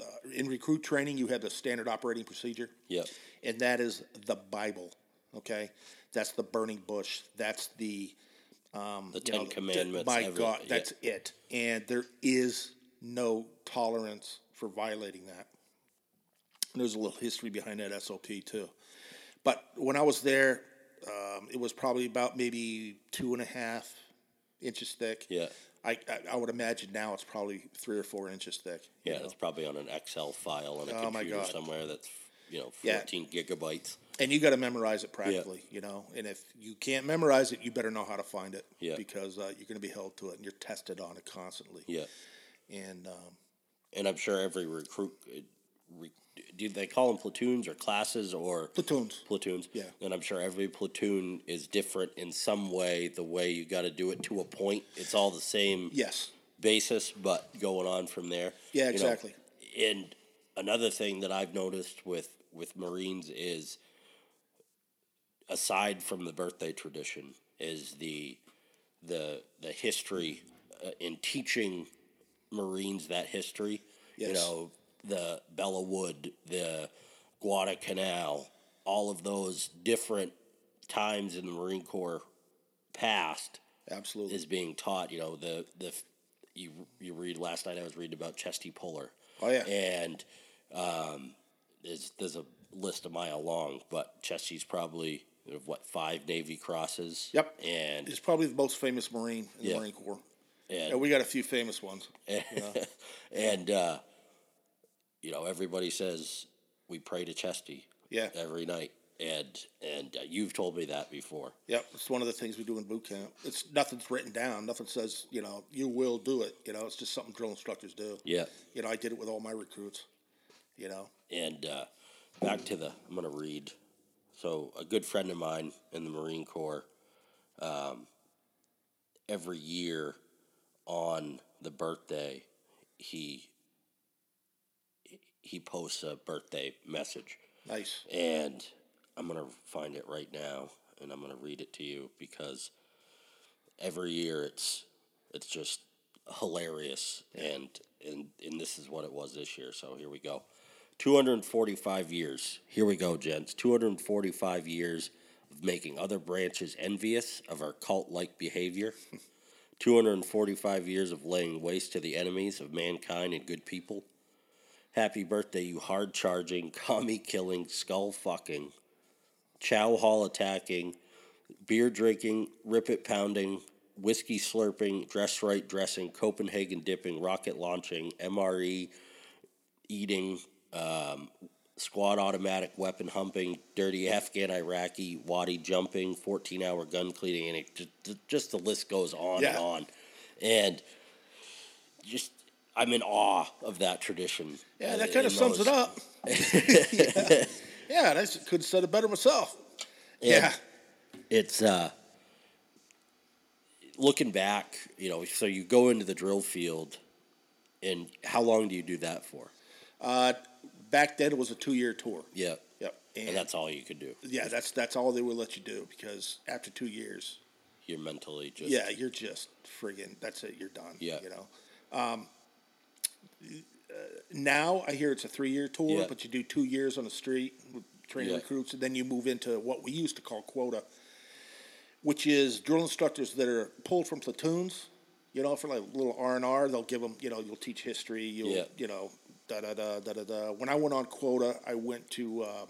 uh, in recruit training, you have the standard operating procedure. Yeah. And that is the Bible, okay? That's the burning bush. That's the... Um, the Ten you know, Commandments. My every, God, that's yeah. it. And there is no tolerance for violating that. And there's a little history behind that S O P, too. But when I was there, um, it was probably about maybe two and a half inches thick. Yeah. I, I, I would imagine now it's probably three or four inches thick. Yeah, you know? It's probably on an Excel file on a oh computer somewhere that's, you know, fourteen yeah. gigabytes. And you got to memorize it practically, yeah. you know. And if you can't memorize it, you better know how to find it yeah. because uh, you're going to be held to it and you're tested on it constantly. Yeah. And um, and I'm sure every recruit, re, do they call them platoons or classes or? Platoons. Platoons. Yeah. And I'm sure every platoon is different in some way, the way you got to do it to a point. It's all the same yes. basis, but going on from there. Yeah, exactly. You know, and another thing that I've noticed with, with Marines is, aside from the birthday tradition, is the the the history uh, in teaching Marines that history. Yes. You know, the Bella Wood, the Guadalcanal, all of those different times in the Marine Corps past. Absolutely. Is being taught. You know, the the you you read last night I was reading about Chesty Puller. Oh yeah. And um, there's there's a list a mile long, but Chesty's probably, what, five Navy crosses? Yep. And he's probably the most famous Marine in yeah. the Marine Corps. And, and we got a few famous ones. And, you know? and uh, you know, everybody says we pray to Chesty yeah. every night. And and uh, you've told me that before. Yep. It's one of the things we do in boot camp. It's nothing's written down. Nothing says, you know, you will do it. You know, it's just something drill instructors do. Yeah. You know, I did it with all my recruits, you know. And uh, back to the, I'm going to read. So a good friend of mine in the Marine Corps, um, every year on the birthday, he he posts a birthday message. Nice. And I'm going to find it right now, and I'm going to read it to you because every year it's it's just hilarious. Yeah. And, and, and this is what it was this year, so here we go. two hundred forty-five years. Here we go, gents. two hundred forty-five years of making other branches envious of our cult-like behavior. two hundred forty-five years of laying waste to the enemies of mankind and good people. Happy birthday, you hard-charging, commie-killing, skull-fucking, chow-hall attacking, beer-drinking, rip-it-pounding, whiskey-slurping, dress-right-dressing, Copenhagen-dipping, rocket-launching, M R E-eating, Um, squad automatic weapon humping, dirty Afghan Iraqi, Wadi jumping, fourteen hour gun cleaning, and it just, just the list goes on yeah. and on. And just, I'm in awe of that tradition. Yeah, that kind of sums it up. yeah. yeah, I could have said it better myself. And yeah. It's, uh, looking back, you know, so you go into the drill field, and how long do you do that for? Uh, Back then, it was a two-year tour. Yeah. Yep. And, and that's all you could do. Yeah, that's that's all they would let you do because after two years... You're mentally just... Yeah, you're just friggin'... That's it. You're done. Yeah. You know? Um, uh, now, I hear it's a three-year tour, yeah. but you do two years on the street training yeah. recruits, and then you move into what we used to call quota, which is drill instructors that are pulled from platoons, you know, for like a little R and R. They'll give them, you know, you'll teach history, you'll, yeah. you know... Da, da, da, da, da, da. When I went on quota, I went to um,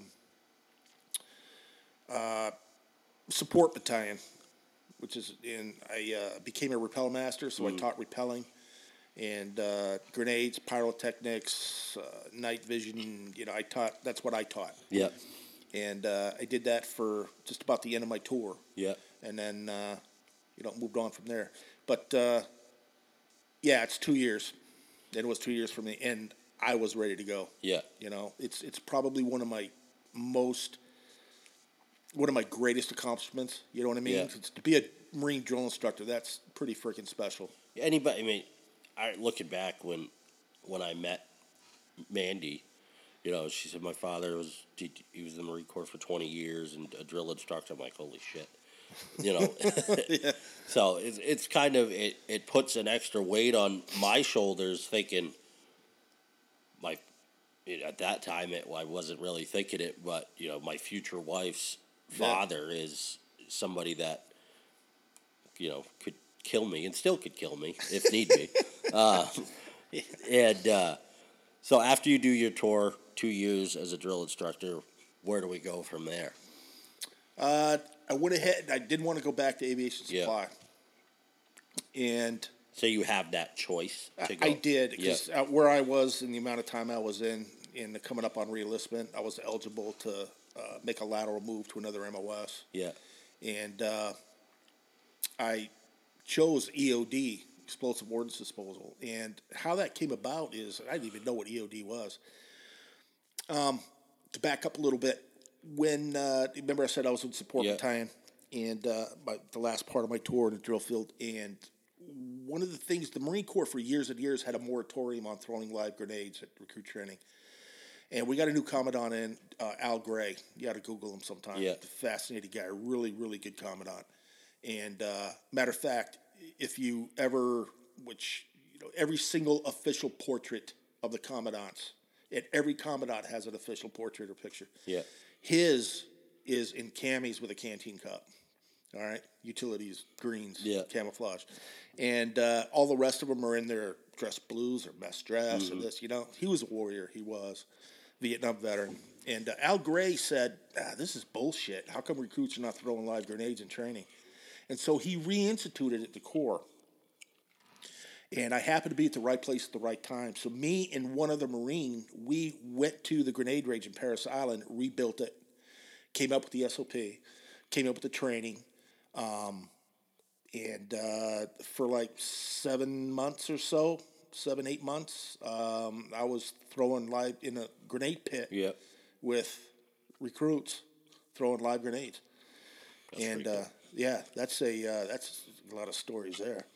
uh, support battalion, which is in. I uh, became a rappel master, so mm-hmm. I taught rappelling and uh, grenades, pyrotechnics, uh, night vision. You know, I taught. That's what I taught. Yeah. And uh, I did that for just about the end of my tour. Yeah. And then uh, you know, moved on from there. But uh, yeah, it's two years. It was two years for me, and I was ready to go. Yeah. You know, it's it's probably one of my most, one of my greatest accomplishments. You know what I mean? Yeah. To be a Marine drill instructor, that's pretty freaking special. Anybody, I mean, I, looking back when when I met Mandy, you know, she said my father was, he was in the Marine Corps for twenty years and a drill instructor. I'm like, holy shit. You know, yeah. So it's, it's kind of, it, it puts an extra weight on my shoulders thinking, my you know, at that time, it, well, I wasn't really thinking it, but, you know, my future wife's father yeah. is somebody that, you know, could kill me and still could kill me if need be. uh, and uh, so after you do your tour, two years as a drill instructor, where do we go from there? Uh, I went ahead. I did want to go back to aviation supply. Yeah. And so you have that choice to go. I did, because yeah. where I was and the amount of time I was in, and coming up on reenlistment, I was eligible to uh, make a lateral move to another M O S. Yeah. And uh, I chose E O D, Explosive Ordnance Disposal. And how that came about is, I didn't even know what E O D was. Um, to back up a little bit, when, uh, remember I said I was in support yeah. battalion and uh, my, the last part of my tour in the drill field, and one of the things, the Marine Corps for years and years had a moratorium on throwing live grenades at recruit training. And we got a new commandant in, uh, Al Gray. You got to Google him sometime. Yeah. Fascinating guy, really, really good commandant. And uh, matter of fact, if you ever, which, you know, every single official portrait of the commandants, and every commandant has an official portrait or picture. Yeah. His is in camis with a canteen cup. All right? Utilities, greens, yeah. camouflage. And uh, all the rest of them are in their dress blues or mess dress mm-hmm. or this, you know. He was a warrior. He was Vietnam veteran. And uh, Al Gray said, ah, this is bullshit. How come recruits are not throwing live grenades in training? And so he reinstituted it at the Corps. And I happened to be at the right place at the right time. So me and one other Marine, we went to the grenade range in Parris Island, rebuilt it, came up with the S O P, came up with the training. Um, and uh, for like seven months or so, seven, eight months, um, I was throwing live in a grenade pit yep. with recruits, throwing live grenades. That's and uh, yeah, that's a uh, that's a lot of stories there.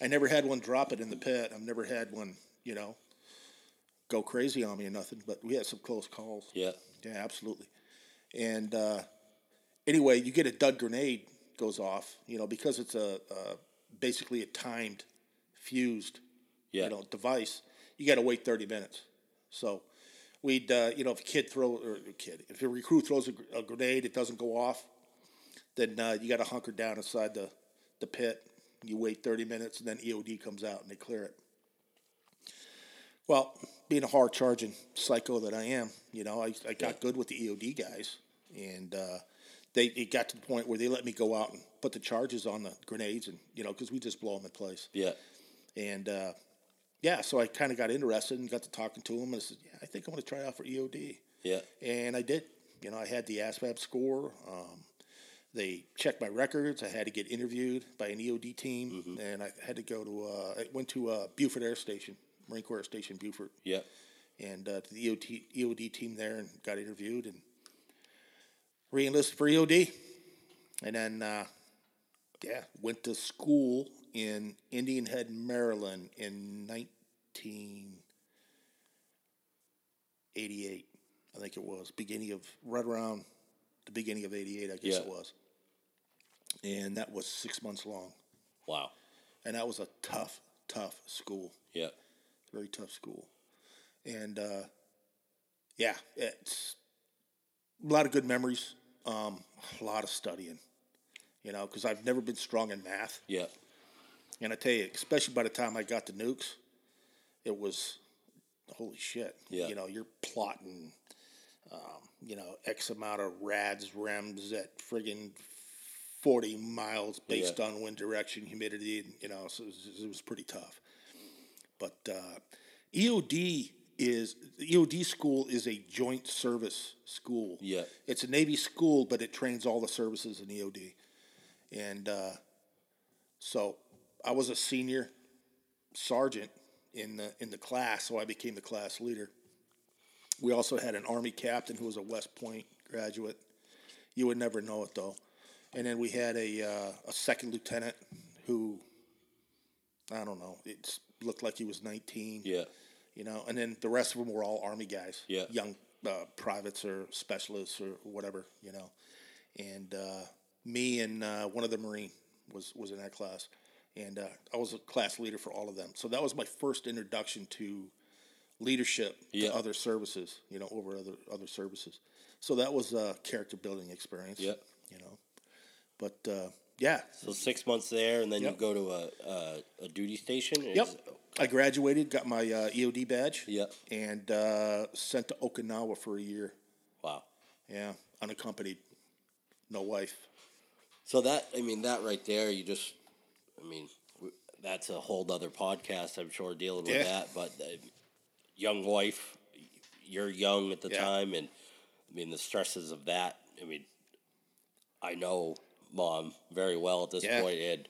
I never had one drop it in the pit. I've never had one, you know, go crazy on me or nothing. But we had some close calls. Yeah. Yeah, absolutely. And uh, anyway, you get a dud grenade goes off, you know, because it's a, a basically a timed, fused, yeah. you know, device. You got to wait thirty minutes. So we'd, uh, you know, if a kid throw or a kid, if a recruit throws a, a grenade, it doesn't go off, then uh, you got to hunker down inside the, the pit. You wait thirty minutes, and then E O D comes out, and they clear it. Well, being a hard-charging psycho that I am, you know, I, I got good with the E O D guys, and uh, they it got to the point where they let me go out and put the charges on the grenades, and you know, because we just blow them in place. Yeah. And, uh, yeah, so I kind of got interested and got to talking to them, and I said, yeah, I think I'm going to try out for E O D. Yeah. And I did. You know, I had the A S VAB score. Um They checked my records. I had to get interviewed by an E O D team, mm-hmm. and I had to go to. Uh, I went to uh, Buford Air Station, Marine Corps Air Station, Buford. Yeah, and uh, to the E O D team there, and got interviewed and re-enlisted for E O D, and then uh, yeah, went to school in Indian Head, Maryland, in nineteen eighty-eight. I think it was beginning of right around. The beginning of eighty-eight, I guess yeah. it was. And that was six months long. Wow. And that was a tough, tough school. Yeah. Very tough school. And, uh, yeah, it's a lot of good memories, um, a lot of studying, you know, because I've never been strong in math. Yeah. And I tell you, especially by the time I got to nukes, it was, holy shit. Yeah. You know, you're plotting Um, you know, X amount of rads, rems at friggin' forty miles based yeah. on wind direction, humidity, and, you know, so it was, it was pretty tough. But uh, E O D is, E O D school is a joint service school. Yeah. It's a Navy school, but it trains all the services in E O D. And uh, so I was a senior sergeant in the in the class, so I became the class leader. We also had an Army captain who was a West Point graduate. You would never know it, though. And then we had a uh, a second lieutenant who, I don't know, it looked like he was nineteen. Yeah. You know, and then the rest of them were all Army guys. Yeah. Young uh, privates or specialists or whatever, you know. And uh, me and uh, one of the Marine was, was in that class. And uh, I was a class leader for all of them. So that was my first introduction to leadership yep. to other services, you know, over other other services. So that was a character building experience. Yep. You know, but uh, yeah. So six months there, and then yep. you go to a a, a duty station. Yep. Is, okay. I graduated, got my uh, E O D badge. Yep. And uh, sent to Okinawa for a year. Wow. Yeah, unaccompanied, no wife. So that, I mean, that right there, you just, I mean, that's a whole other podcast, I'm sure, dealing yeah. with that. But uh, young wife, you're young at the yeah. time, and I mean, the stresses of that, I mean, I know Mom very well at this yeah. point, and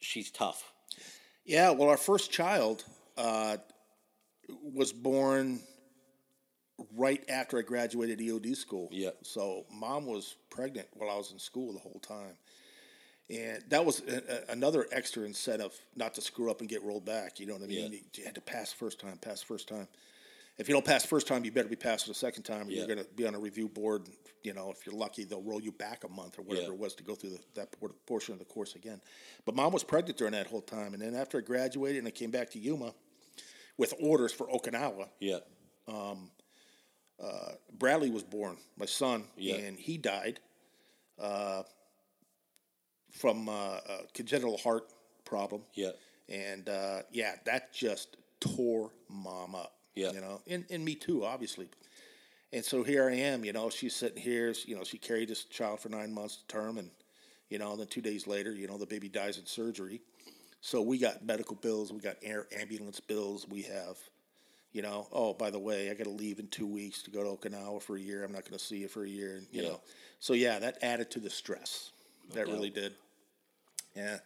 she's tough. Yeah, well, our first child uh, was born right after I graduated E O D school. Yeah. So Mom was pregnant while I was in school the whole time. And that was a, a, another extra incentive not to screw up and get rolled back. You know what I mean? Yeah. You, you had to pass first time, pass first time. If you don't pass first time, you better be passed the second time. Or yeah. You're going to be on a review board. You know, if you're lucky, they'll roll you back a month or whatever yeah. it was to go through the, that portion of the course again. But Mom was pregnant during that whole time. And then after I graduated and I came back to Yuma with orders for Okinawa. Yeah. Um, Uh, Bradley was born, my son, yeah. and he died uh, from uh, a congenital heart problem. Yeah, and uh, yeah, that just tore Mom up. Yeah, you know, and and me too, obviously. And so here I am, you know, she's sitting here, you know, she carried this child for nine months to term, and you know, then two days later, you know, the baby dies in surgery. So we got medical bills, we got air ambulance bills, we have. You know, oh, by the way, I got to leave in two weeks to go to Okinawa for a year. I'm not going to see you for a year. And, you yeah. know, so yeah, that added to the stress. No that doubt. Really did. Yeah.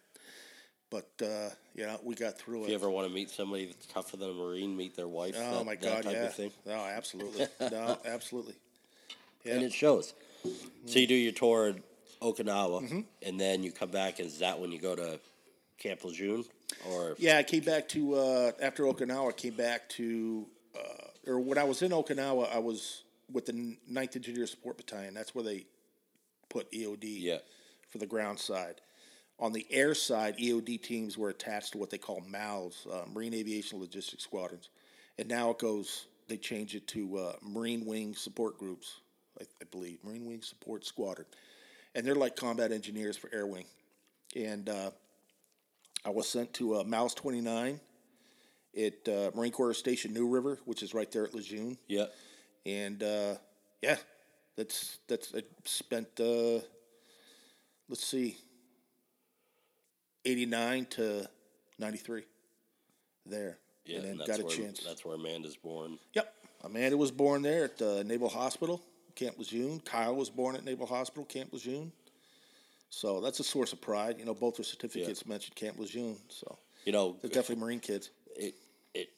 But, uh, you know, we got through if it. If you ever want to meet somebody that's tougher than a Marine, meet their wife. Oh, that, my God, that type yeah. of thing. No, absolutely. No, absolutely. Yeah. And it shows. Mm-hmm. So you do your tour in Okinawa, mm-hmm. and then you come back. Is that when you go to Camp Lejeune? Or yeah, I came back to, uh, after Okinawa, I came back to, uh, or when I was in Okinawa, I was with the ninth Engineer Support Battalion. That's where they put E O D yeah. for the ground side. On the air side, E O D teams were attached to what they call MALs, uh, Marine Aviation Logistics Squadrons. And now it goes, they change it to uh, Marine Wing Support Groups, I, I believe, Marine Wing Support Squadron. And they're like combat engineers for Air Wing. And, uh, I was sent to uh, Mouse twenty-nine at uh, Marine Corps Station New River, which is right there at Lejeune. Yeah. And, uh, yeah, that's, that's, I spent, uh, let's see, eighty-nine to ninety-three there. Yeah, and then and that's got a where, chance. That's where Amanda's born. Yep. Amanda was born there at uh, Naval Hospital, Camp Lejeune. Kyle was born at Naval Hospital, Camp Lejeune. So that's a source of pride. You know, both their certificates yeah. mentioned Camp Lejeune. So, you know, they're definitely Marine kids. It, it,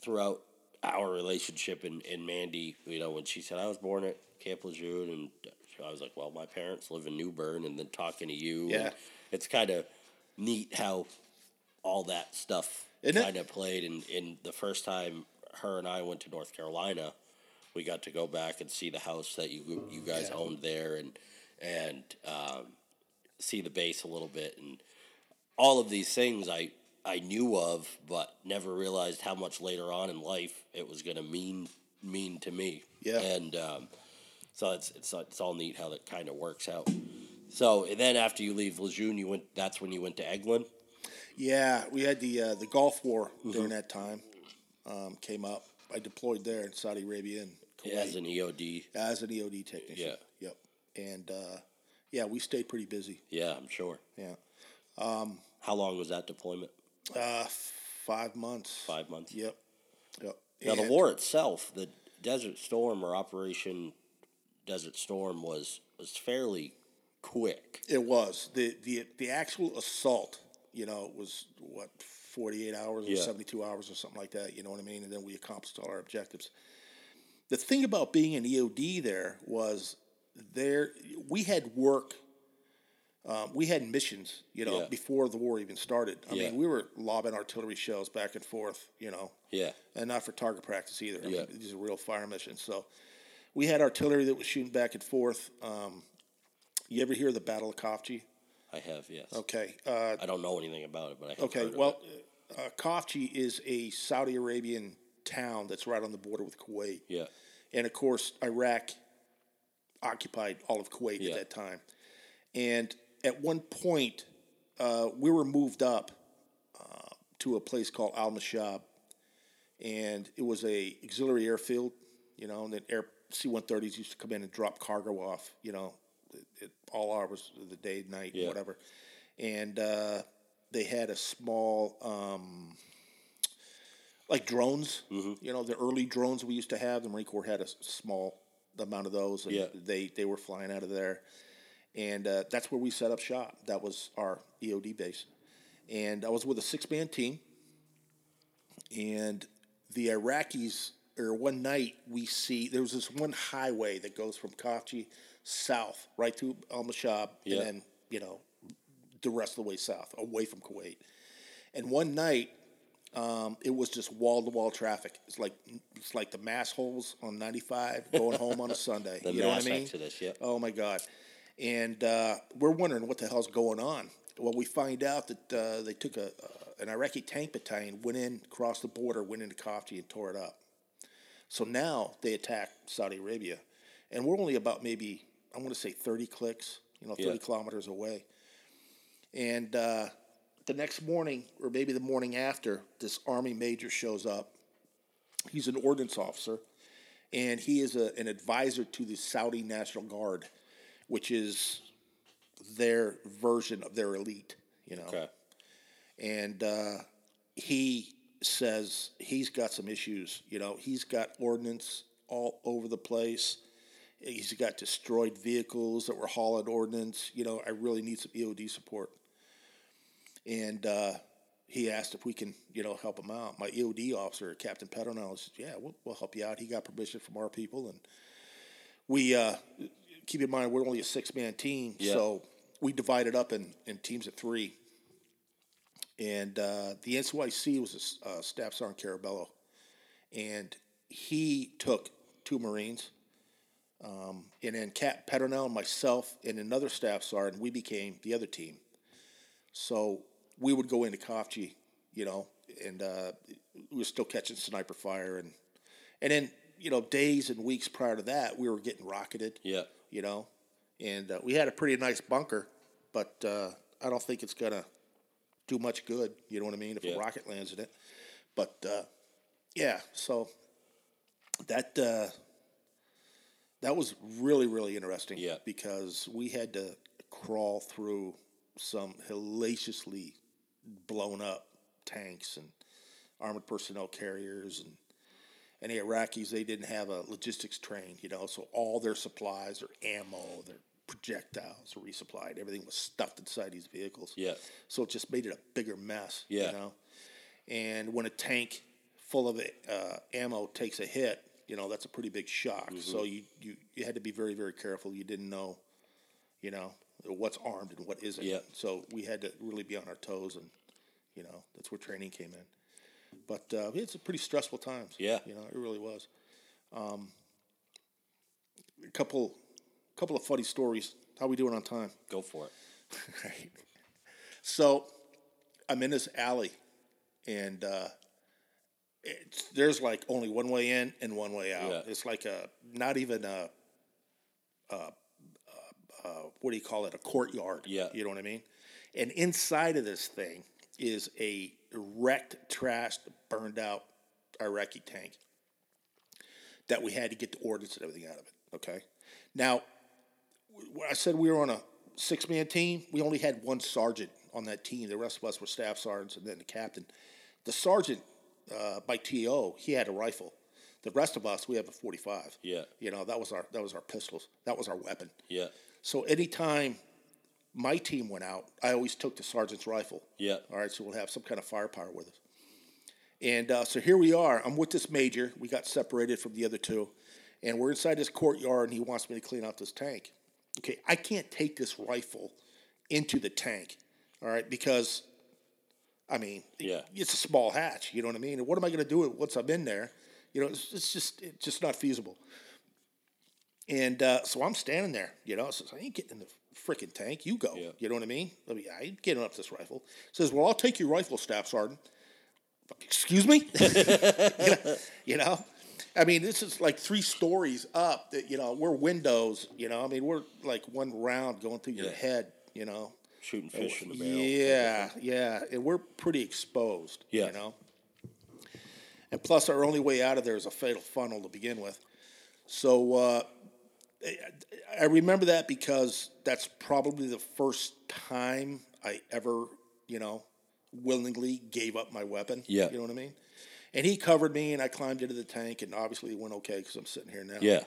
throughout our relationship and, and Mandy, you know, when she said, I was born at Camp Lejeune, and I was like, well, my parents live in New Bern, and then talking to you. Yeah. And it's kind of neat how all that stuff kind of played. And, and the first time her and I went to North Carolina, we got to go back and see the house that you you guys yeah. owned there. And, and um, see the base a little bit. And all of these things I, I knew of, but never realized how much later on in life it was going to mean mean to me. Yeah. And um, so it's, it's it's all neat how that kind of works out. So and then after you leave Lejeune, you went. That's when you went to Eglin? Yeah, we had the, uh, the Gulf War mm-hmm. during that time. Um, came up. I deployed there in Saudi Arabia and Kuwait. As an E O D. As an E O D technician. Yeah. Yep. And, uh, yeah, we stayed pretty busy. Yeah, I'm sure. Yeah. Um, How long was that deployment? Uh, five months. Five months. Yep. Yep. Now, and the war itself, the Desert Storm or Operation Desert Storm was, was fairly quick. It was. The, the the actual assault, you know, was, what, forty-eight hours yeah. or seventy-two hours or something like that, you know what I mean? And then we accomplished all our objectives. The thing about being an E O D there was... There, we had work, um, we had missions, you know, yeah. before the war even started. I yeah. mean, we were lobbing artillery shells back and forth, you know, yeah, and not for target practice either. I yeah. mean, these are real fire missions. So we had artillery that was shooting back and forth. Um, you ever hear of the Battle of Kafji? I have, yes. Okay. Uh, I don't know anything about it, but I have okay, heard of well, it. Okay, uh, well, Kafji is a Saudi Arabian town that's right on the border with Kuwait. Yeah. And, of course, Iraq occupied all of Kuwait yeah. at that time. And at one point, uh, we were moved up uh, to a place called Al-Mashab, and it was a auxiliary airfield, you know, and then air C one thirties used to come in and drop cargo off, you know, at, at all hours of the day, night, yeah. whatever. And uh, they had a small... Um, Like drones, mm-hmm. you know, the early drones we used to have, the Marine Corps had a small amount of those, and yeah. they, they were flying out of there. And uh, that's where we set up shop. That was our E O D base. And I was with a six-man team, and the Iraqis, or one night we see, there was this one highway that goes from Kafji south, right through Al-Mashab, yeah. and then, you know, the rest of the way south, away from Kuwait. And one night... Um, it was just wall-to-wall traffic. It's like it's like the mass holes on ninety-five going home on a Sunday. The you know what I mean? Exodus, yep. Oh, my God. And uh, we're wondering what the hell's going on. Well, we find out that uh, they took a uh, an Iraqi tank battalion, went in, crossed the border, went into Kafji and tore it up. So now they attack Saudi Arabia. And we're only about maybe, I want to say thirty clicks, you know, thirty yeah. kilometers away. And... Uh, The next morning, or maybe the morning after, this Army major shows up. He's an ordnance officer, and he is a, an advisor to the Saudi National Guard, which is their version of their elite, you know. Okay. And uh, he says he's got some issues, you know. He's got ordnance all over the place. He's got destroyed vehicles that were hauling ordnance. You know, I really need some E O D support. And uh, he asked if we can, you know, help him out. My E O D officer, Captain Petronell, said, yeah, we'll, we'll help you out. He got permission from our people. And we, uh, keep in mind, we're only a six-man team. Yeah. So we divided up in, in teams of three. And uh, the N C Y C was a uh, Staff Sergeant Carabello. And he took two Marines. Um, and then Cap Petronell and myself and another Staff Sergeant, we became the other team. So we would go into Kafji, you know, and uh, we were still catching sniper fire. And and then, you know, days and weeks prior to that, we were getting rocketed, yeah, you know. And uh, we had a pretty nice bunker, but uh, I don't think it's going to do much good, you know what I mean, if yeah. a rocket lands in it. But, uh, yeah, so that uh, that was really, really interesting yeah. because we had to crawl through some hilariously blown up tanks and armored personnel carriers, and and the Iraqis, they didn't have a logistics train, you know, so all their supplies, their ammo, their projectiles were resupplied. Everything was stuffed inside these vehicles. Yeah. So it just made it a bigger mess, yeah. you know. And when a tank full of uh, ammo takes a hit, you know, that's a pretty big shock. Mm-hmm. So you, you, you had to be very, very careful. You didn't know, you know, what's armed and what isn't. Yeah. So we had to really be on our toes, and, you know, that's where training came in. But uh, it's a pretty stressful times. Yeah. You know, it really was. Um, a couple couple of funny stories. How are we doing on time? Go for it. Right. So I'm in this alley, and uh, it's, there's, like, only one way in and one way out. Yeah. It's like a not even a... a Uh, what do you call it, a courtyard, yeah. you know what I mean? And inside of this thing is a wrecked, trashed, burned-out Iraqi tank that we had to get the ordnance and everything out of it, okay? Now, I said we were on a six-man team. We only had one sergeant on that team. The rest of us were staff sergeants and then the captain. The sergeant, uh, by T O, he had a rifle. The rest of us, we have a forty-five. Yeah. You know, that was our that was our pistols. That was our weapon. Yeah. So anytime my team went out, I always took the sergeant's rifle. Yeah. All right, so we'll have some kind of firepower with us. And uh, so here we are. I'm with this major. We got separated from the other two. And we're inside this courtyard, and he wants me to clean out this tank. Okay, I can't take this rifle into the tank, all right, because, I mean, yeah. it's a small hatch. You know what I mean? And what am I going to do once I'm in there? You know, it's, it's just it's just not feasible. And uh, so I'm standing there, you know. Says, I ain't getting in the freaking tank. You go. Yeah. You know what I mean? I mean, I ain't getting up this rifle. Says, well, I'll take your rifle, Staff Sergeant. Excuse me? You know? you know? I mean, this is like three stories up that, you know, we're windows, you know? I mean, we're like one round going through yeah. your head, you know? Shooting fish and, in the barrel. Yeah, yeah. And we're pretty exposed, yeah. you know? And plus, our only way out of there is a fatal funnel to begin with. So uh, I remember that because that's probably the first time I ever, you know, willingly gave up my weapon. Yeah. You know what I mean? And he covered me, and I climbed into the tank, and obviously it went okay because I'm sitting here now. Yeah.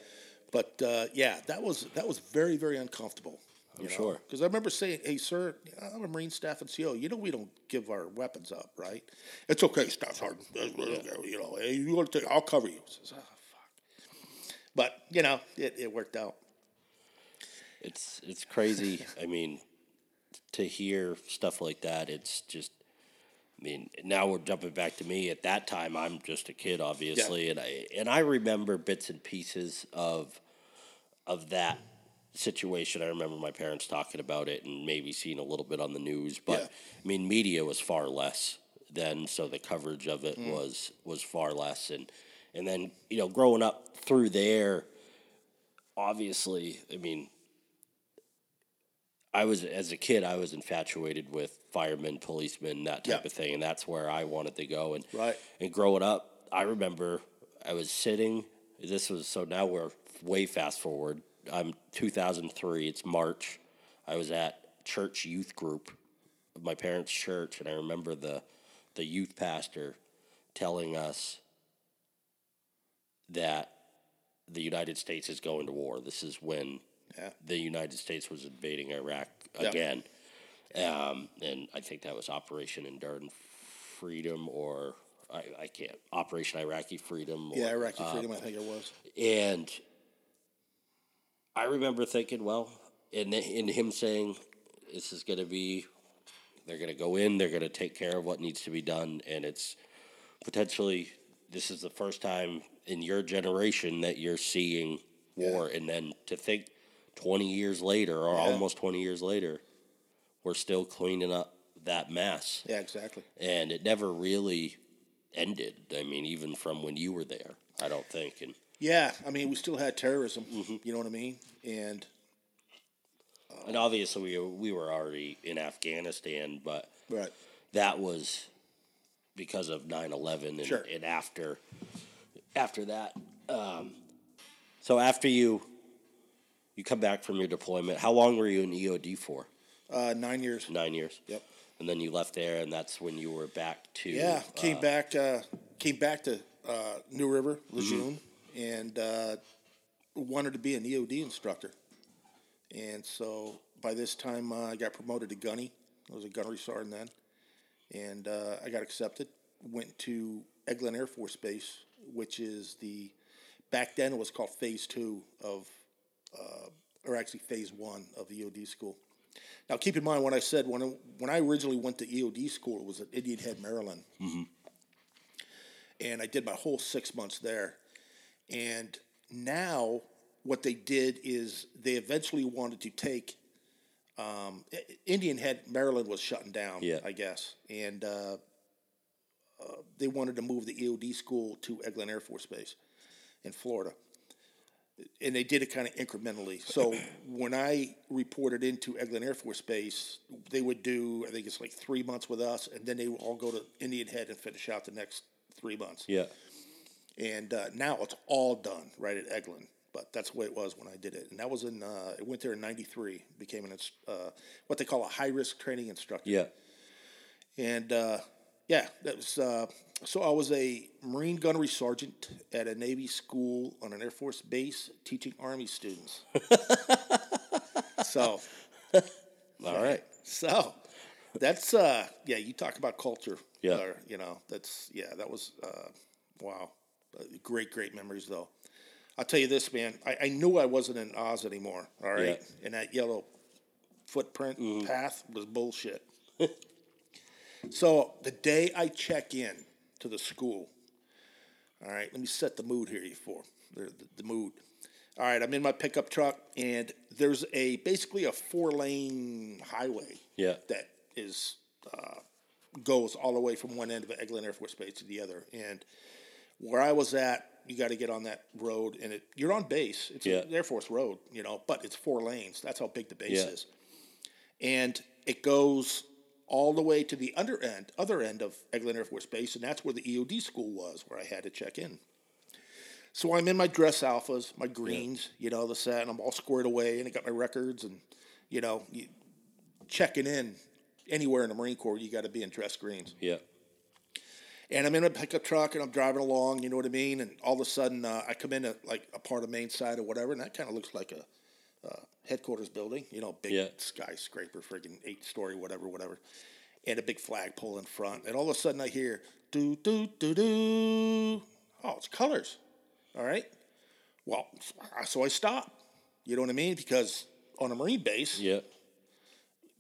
But, uh, yeah, that was that was very, very uncomfortable. I'm you know? sure. Because I remember saying, hey, sir, I'm a Marine Staff and C O. You know we don't give our weapons up, right? It's okay, Staff Sergeant. You know, hey, you want to take, I'll cover you. I says, oh, fuck. But, you know, it, it worked out. It's It's crazy. I mean, to hear stuff like that, it's just, I mean, now we're jumping back to me. At that time, I'm just a kid, obviously, yeah. and I and I remember bits and pieces of of that situation. I remember my parents talking about it and maybe seeing a little bit on the news, but yeah. I mean, media was far less then, so the coverage of it mm. was was far less, and and then you know, growing up through there, obviously, I mean. I was, as a kid, I was infatuated with firemen, policemen, that type yeah. of thing, and that's where I wanted to go. And right. and growing up, I remember I was sitting, this was, so now we're way fast forward. I'm two thousand three, it's March. I was at church youth group, my parents' church, and I remember the the youth pastor telling us that the United States is going to war. This is when... Yeah. The United States was invading Iraq again. Yep. Um, and I think that was Operation Enduring Freedom or, I, I can't, Operation Iraqi Freedom. Or, yeah, Iraqi um, Freedom, I think it was. And I remember thinking, well, and, and him saying, this is going to be, they're going to go in, they're going to take care of what needs to be done, and it's potentially, this is the first time in your generation that you're seeing war, yeah. and then to think, twenty years later, or yeah. almost twenty years later, we're still cleaning up that mess. Yeah, exactly. And it never really ended. I mean, even from when you were there, I don't think. And yeah, I mean, we still had terrorism. Mm-hmm. You know what I mean? And uh, and obviously, we we were already in Afghanistan, but right. that was because of nine eleven and, sure. and after after that. Um, so after you. You come back from your deployment. How long were you in E O D for? Uh, nine years. Nine years. Yep. And then you left there, and that's when you were back to. Yeah, came uh, back. Uh, came back to uh, New River, Lejeune, mm-hmm. and uh, wanted to be an E O D instructor. And so by this time, uh, I got promoted to gunny. I was a gunnery sergeant then, and uh, I got accepted. Went to Eglin Air Force Base, which is the back then it was called Phase Two of. Uh, or actually phase one of E O D school. Now, keep in mind what I said. When I, when I originally went to E O D school, it was at Indian Head, Maryland. Mm-hmm. And I did my whole six months there. And now what they did is they eventually wanted to take um, – Indian Head, Maryland was shutting down, yeah. I guess. And uh, uh, they wanted to move the E O D school to Eglin Air Force Base in Florida. And they did it kind of incrementally. So when I reported into Eglin Air Force Base, they would do, I think it's like three months with us, and then they would all go to Indian Head and finish out the next three months. Yeah. And uh, now it's all done right at Eglin, but that's the way it was when I did it. And that was in, uh, it went there in ninety-three, became an uh, what they call a high-risk training instructor. Yeah. And, uh, yeah, that was... Uh, So I was a Marine gunnery sergeant at a Navy school on an Air Force base teaching Army students. so, all right. So that's uh, yeah. You talk about culture. Yeah. Or, you know that's yeah. That was uh, wow. Great, great memories though. I'll tell you this, man. I, I knew I wasn't in Oz anymore. All right. Yeah. And that yellow footprint mm. path was bullshit. So the day I check in. To the school. All right, let me set the mood here for the, the, the mood. All right, I'm in my pickup truck, and there's a basically a four-lane highway. Yeah. That is uh, goes all the way from one end of Eglin Air Force Base to the other, and Where I was at, you got to get on that road, and it, you're on base. It's yeah. an Air Force road, you know, but it's four lanes. That's how big the base yeah. is. And it goes all the way to the under end, other end of Eglin Air Force Base, and that's where the E O D school was, where I had to check in. So I'm in my dress alphas, my greens, yeah. you know, the set, and I'm all squared away, and I got my records, and, you know, you, checking in anywhere in the Marine Corps, you got to be in dress greens. Yeah. And I'm in a pickup truck, and I'm driving along, you know what I mean? And all of a sudden, uh, I come into, like, a part of main side or whatever, and that kind of looks like a uh, headquarters building, you know, big yeah. skyscraper, friggin' eight-story, whatever, whatever, and a big flagpole in front. And all of a sudden, I hear, do-do-do-do. Oh, it's colors. All right? Well, so I stop. You know what I mean? Because on a Marine base, yeah.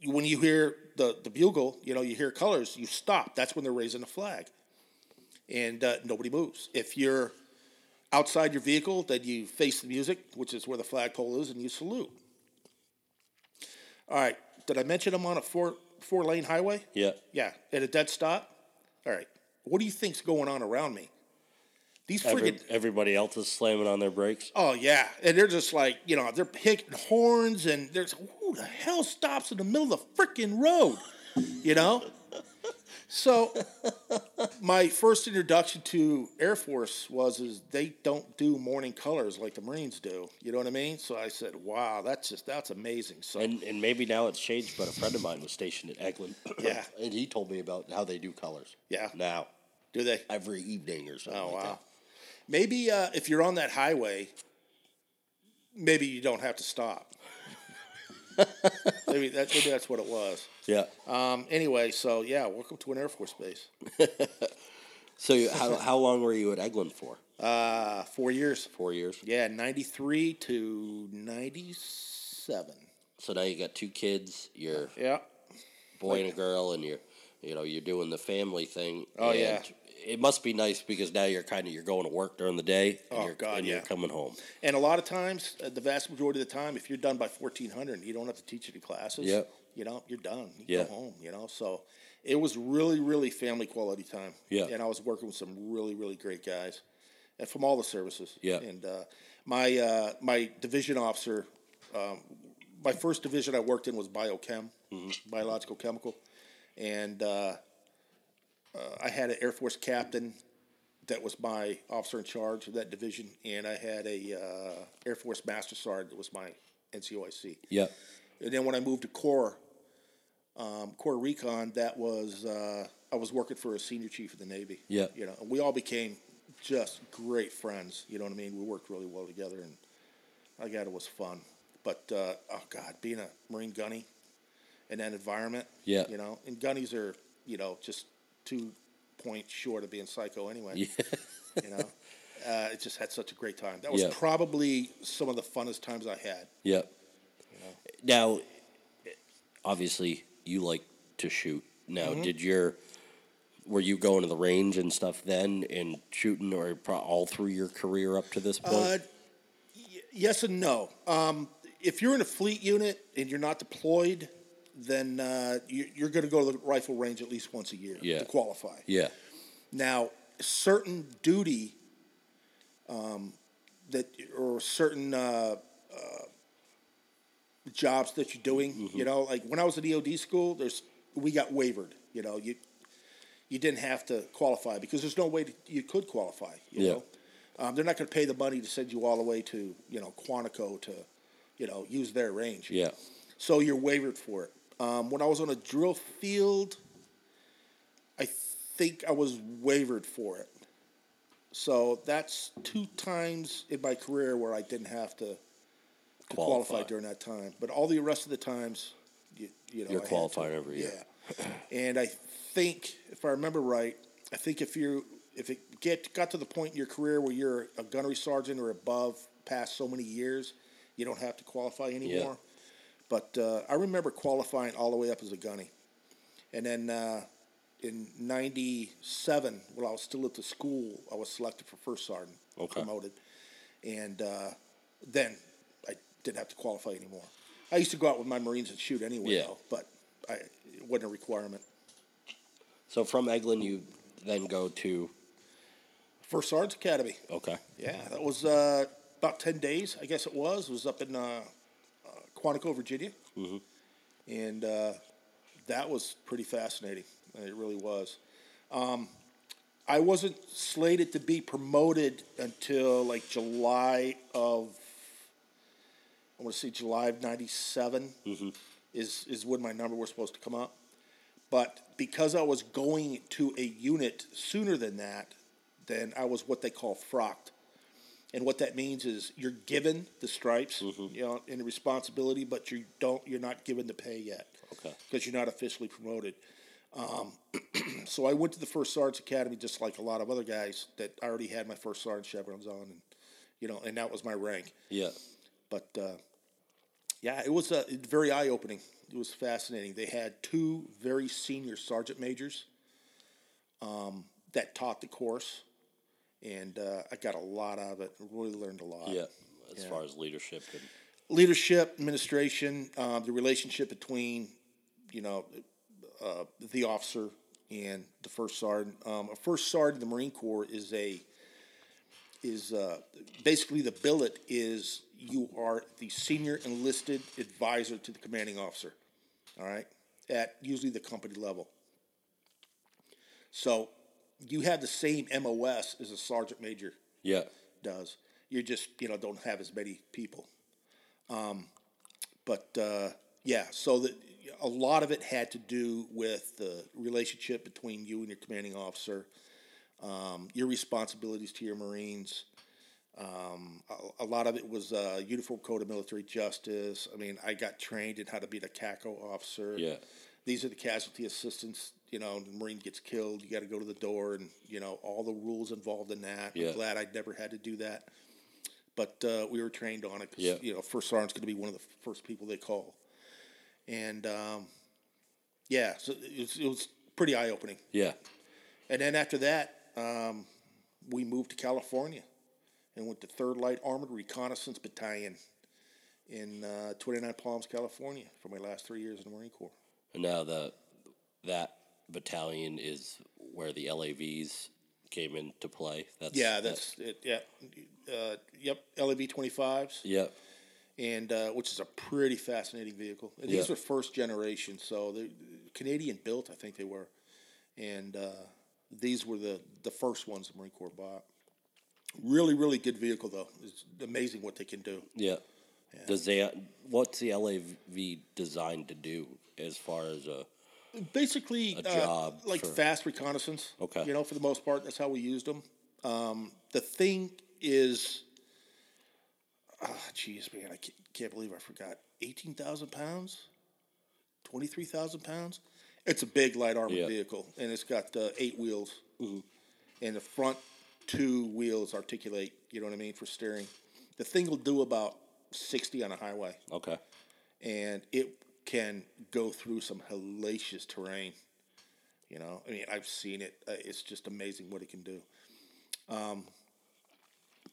when you hear the, the bugle, you know, you hear colors, you stop. That's when they're raising the flag. And uh, nobody moves. If you're outside your vehicle, then you face the music, which is where the flagpole is, and you salute. All right. Did I mention I'm on a four, four-lane highway? Yeah. Yeah. At a dead stop? All right. What do you think's going on around me? These friggin' everybody else is slamming on their brakes. Oh, yeah. And they're just like, you know, they're hitting horns, and there's, who the hell stops in the middle of the freaking road? You know? So my first introduction to Air Force was is they don't do morning colors like the Marines do. You know what I mean? So I said, wow, that's just, that's amazing. So And, and maybe now it's changed, but a friend of mine was stationed at Eglin. Yeah. And he told me about how they do colors. Yeah. Now. Do they? Every evening or something. Oh, wow. Like that. Maybe uh, if you're on that highway, maybe you don't have to stop. maybe, that, maybe that's what it was. Yeah. Um, anyway, so, yeah, welcome to an Air Force base. So you, how how long were you at Eglin for? Uh, four years. Four years. Yeah, ninety-three to ninety-seven. So now you got two kids, your yeah. boy and a girl, and your, you know, you're doing the family thing. Oh, and yeah. It must be nice because now you're kind of you're going to work during the day and, oh, you're, God, and yeah. you're coming home. And a lot of times, uh, the vast majority of the time, if you're done by fourteen hundred, you don't have to teach any classes. Yeah. You know, you're done. You yeah. go home, you know. So it was really, really family quality time. Yeah. And I was working with some really, really great guys and from all the services. Yeah. And uh, my uh, my division officer, um, my first division I worked in was biochem, mm-hmm. biological chemical. And uh, uh, I had an Air Force captain that was my officer in charge of that division, and I had a uh, Air Force master sergeant that was my N C O I C. Yeah. And then when I moved to Corps, um, Corps Recon, that was uh, I was working for a senior chief of the Navy. Yeah. You know, and we all became just great friends. You know what I mean? We worked really well together, and I got it was fun. But uh, oh God, being a Marine gunny. And that environment, yeah, you know, and gunnies are, you know, just two points short of being psycho anyway. Yeah. You know, uh, it just had such a great time. That was yeah. probably some of the funnest times I had. Yeah. You know? Now, obviously, you like to shoot. Now, mm-hmm. did your were you going to the range and stuff then, and shooting, or all through your career up to this point? Uh, y- yes and no. Um, if you're in a fleet unit and you're not deployed, then uh, you, you're going to go to the rifle range at least once a year yeah. to qualify. Yeah. Now, certain duty um, that or certain uh, uh, jobs that you're doing, mm-hmm. you know, like when I was at E O D school, there's we got wavered. You know, you you didn't have to qualify because there's no way to, you could qualify. You yeah. know, um, they're not going to pay the money to send you all the way to you know Quantico to you know use their range. Yeah. So you're wavered for it. Um, when I was on a drill field, I think I was wavered for it. So that's two times in my career where I didn't have to, to qualify. qualify during that time. But all the rest of the times, you, you know, you're I qualified to, every year. Yeah. And I think, if I remember right, I think if you if it get got to the point in your career where you're a gunnery sergeant or above past so many years, you don't have to qualify anymore. Yeah. But uh, I remember qualifying all the way up as a gunny. And then uh, in ninety-seven, while I was still at the school, I was selected for first sergeant, okay. promoted. And uh, then I didn't have to qualify anymore. I used to go out with my Marines and shoot anyway, yeah. though, but I, it wasn't a requirement. So from Eglin, you then go to First Sergeant's Academy. Okay. Yeah, that was uh, about ten days, I guess it was. It was up in uh, uh, Quantico, Virginia. Mm-hmm. And uh, that was pretty fascinating. It really was. Um, I wasn't slated to be promoted until like July of, I want to say July of ninety-seven mm-hmm. is, is when my number was supposed to come up. But because I was going to a unit sooner than that, then I was what they call frocked. And what that means is you're given the stripes, mm-hmm. you know, and the responsibility, but you don't, you're not given the pay yet. Okay. Because you're not officially promoted. Um, so I went to the First Sergeant's Academy just like a lot of other guys that already had my First Sergeant chevrons on, and you know, and that was my rank. Yeah. But uh, yeah, it was uh, very eye-opening. It was fascinating. They had two very senior sergeant majors um, that taught the course, and uh, I got a lot out of it. I really learned a lot. Yeah, as yeah. far as leadership. And... Leadership, administration, uh, the relationship between, you know, Uh, the officer and the first sergeant. Um, a first sergeant in the Marine Corps is a is uh, basically the billet is you are the senior enlisted advisor to the commanding officer. All right, at usually the company level. So you have the same M O S as a sergeant major. Yeah, does you just you know don't have as many people, um, but uh, yeah. So that. A lot of it had to do with the relationship between you and your commanding officer, um, your responsibilities to your Marines. Um, a, a lot of it was uh, Uniform Code of Military Justice. I mean, I got trained in how to be a C A C O officer. Yeah. These are the casualty assistants. You know, the Marine gets killed. You got to go to the door and, you know, all the rules involved in that. Yeah. I'm glad I never had to do that. But uh, we were trained on it because, yeah. you know, First Sergeant's going to be one of the first people they call. And, um, yeah, so it was, it was pretty eye-opening. Yeah. And then after that, um, we moved to California and went to third Light Armored Reconnaissance Battalion in uh, twenty-nine Palms, California for my last three years in the Marine Corps. And now the, that battalion is where the L A Vs came into play. That's, yeah, that's, that's... it. Yeah. Uh, yep, L A V twenty-fives. Yep. And uh, which is a pretty fascinating vehicle. And yeah. These were first generation, so they Canadian built, I think they were. And uh, these were the, the first ones the Marine Corps bought. Really, really good vehicle though. It's amazing what they can do. Yeah. yeah. Does they? What's the L A V designed to do as far as a basically a job uh, like for... fast reconnaissance? Okay. You know, for the most part, that's how we used them. Um, the thing is. Oh, geez, man, I can't, can't believe I forgot. eighteen thousand pounds? twenty-three thousand pounds? It's a big light armored yeah. vehicle, and it's got uh, eight wheels. Mm-hmm. And the front two wheels articulate, you know what I mean, for steering. The thing will do about sixty on a highway. Okay. And it can go through some hellacious terrain. You know, I mean, I've seen it. Uh, it's just amazing what it can do. Um.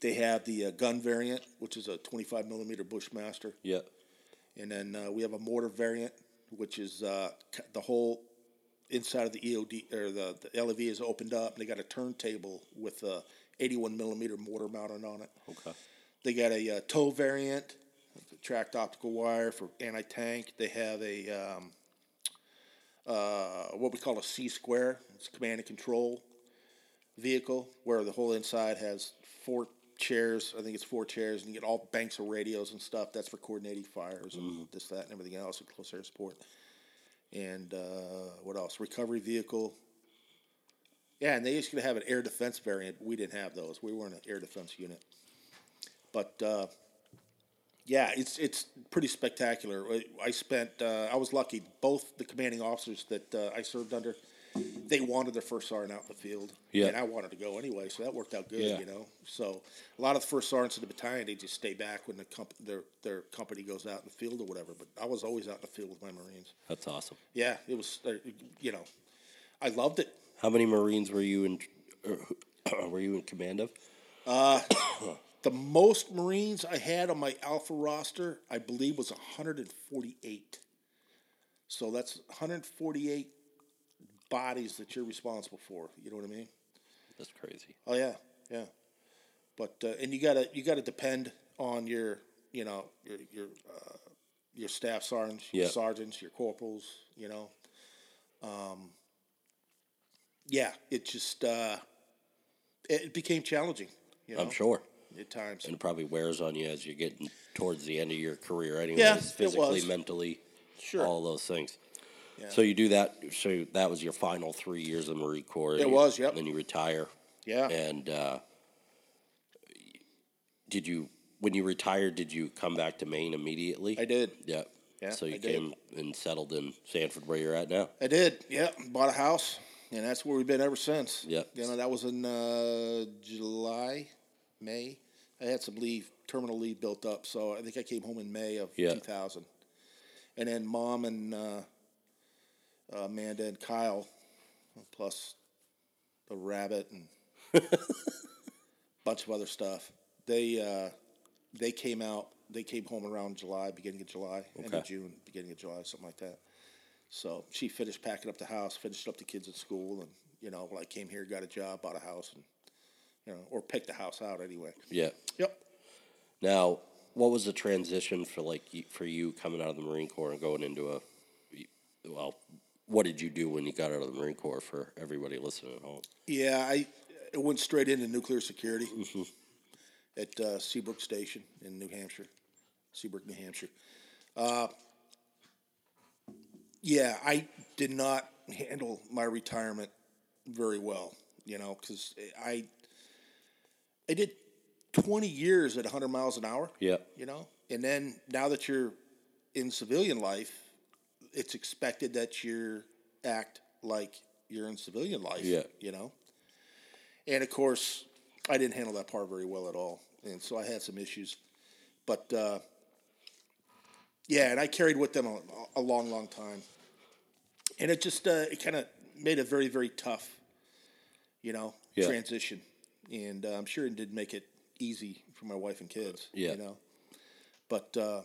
They have the uh, gun variant, which is a twenty-five millimeter Bushmaster. Yeah. And then uh, we have a mortar variant, which is uh, the whole inside of the E O D, or the, the L A V is opened up. And they got a turntable with a eighty-one millimeter mortar mounted on it. Okay. They got a uh, tow variant, tracked optical wire for anti-tank. They have a um, uh, what we call a C-square. It's command and control vehicle, where the whole inside has four... chairs, I think it's four chairs, and you get all banks of radios and stuff. That's for coordinating fires and mm-hmm. this, that, and everything else, and close air support. And uh, what else? Recovery vehicle. Yeah, and they used to have an air defense variant. We didn't have those. We weren't an air defense unit. But, uh, yeah, it's it's pretty spectacular. I spent, uh, I was lucky. Both the commanding officers that uh, I served under, they wanted their first sergeant out in the field, yeah. and I wanted to go anyway, so that worked out good, yeah. you know. So a lot of the first sergeants in the battalion, they just stay back when the comp- their their company goes out in the field or whatever. But I was always out in the field with my Marines. That's awesome. Yeah, it was, uh, you know, I loved it. How many Marines were you in? Uh, were you in command of? Uh, the most Marines I had on my Alpha roster, I believe, was one hundred forty-eight. So that's one hundred forty-eight. Bodies that you're responsible for. You know what I mean? That's crazy. Oh, yeah. yeah. But uh, and you gotta you gotta depend on your you know your your uh, your staff sergeants, yeah. your sergeants, your corporals, you know. Um. Yeah, it just uh, it became challenging. You know? I'm sure. At times. And it probably wears on you as you're getting towards the end of your career anyways, yeah, physically, mentally, sure. all those things. Yeah. So you do that. So that was your final three years of the Marine Corps. It was, yep. Then you retire. Yeah. And uh, did you, when you retired, did you come back to Maine immediately? I did. Yeah. yeah so you I came did. and settled in Sanford where you're at now? I did, yeah. Bought a house, and that's where we've been ever since. Yeah. You know, that was in uh, July. May. I had some leave, terminal leave built up, so I think I came home in May of yeah. two thousand. And then Mom and uh, Amanda and Kyle, plus the rabbit and a bunch of other stuff, they uh, they came out, they came home around July, beginning of July, okay. end of June, beginning of July, something like that. So she finished packing up the house, finished up the kids at school, and, you know, when I came here, got a job, bought a house, and you know, or pick the house out anyway. Yeah. Yep. Now, what was the transition for like for you coming out of the Marine Corps and going into a, well, what did you do when you got out of the Marine Corps for everybody listening at home? Yeah, I it went straight into nuclear security mm-hmm. at uh, Seabrook Station in New Hampshire, Seabrook, New Hampshire. Uh, yeah, I did not handle my retirement very well, you know, because I. I did twenty years at one hundred miles an hour. Yeah. You know, and then now that you're in civilian life, it's expected that you act like you're in civilian life. Yeah. You know, and of course, I didn't handle that part very well at all, and so I had some issues. But uh, yeah, and I carried with them a, a long, long time, and it just uh, it kind of made a very, very tough, you know, yeah. transition. And uh, I'm sure it did make it easy for my wife and kids, yeah. you know. But uh,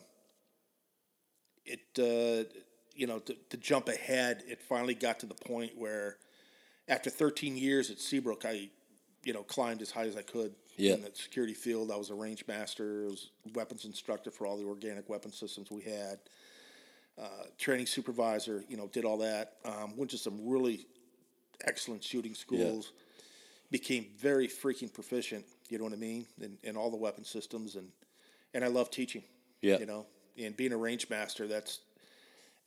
it, uh, you know, to, to jump ahead, it finally got to the point where after thirteen years at Seabrook, I, you know, climbed as high as I could yeah. in the security field. I was a range master, I was weapons instructor for all the organic weapon systems we had, uh, training supervisor, you know, did all that. Um, went to some really excellent shooting schools. Yeah. Became very freaking proficient, you know what I mean, in, in all the weapon systems, and, and I love teaching, yeah. you know, and being a range master, that's,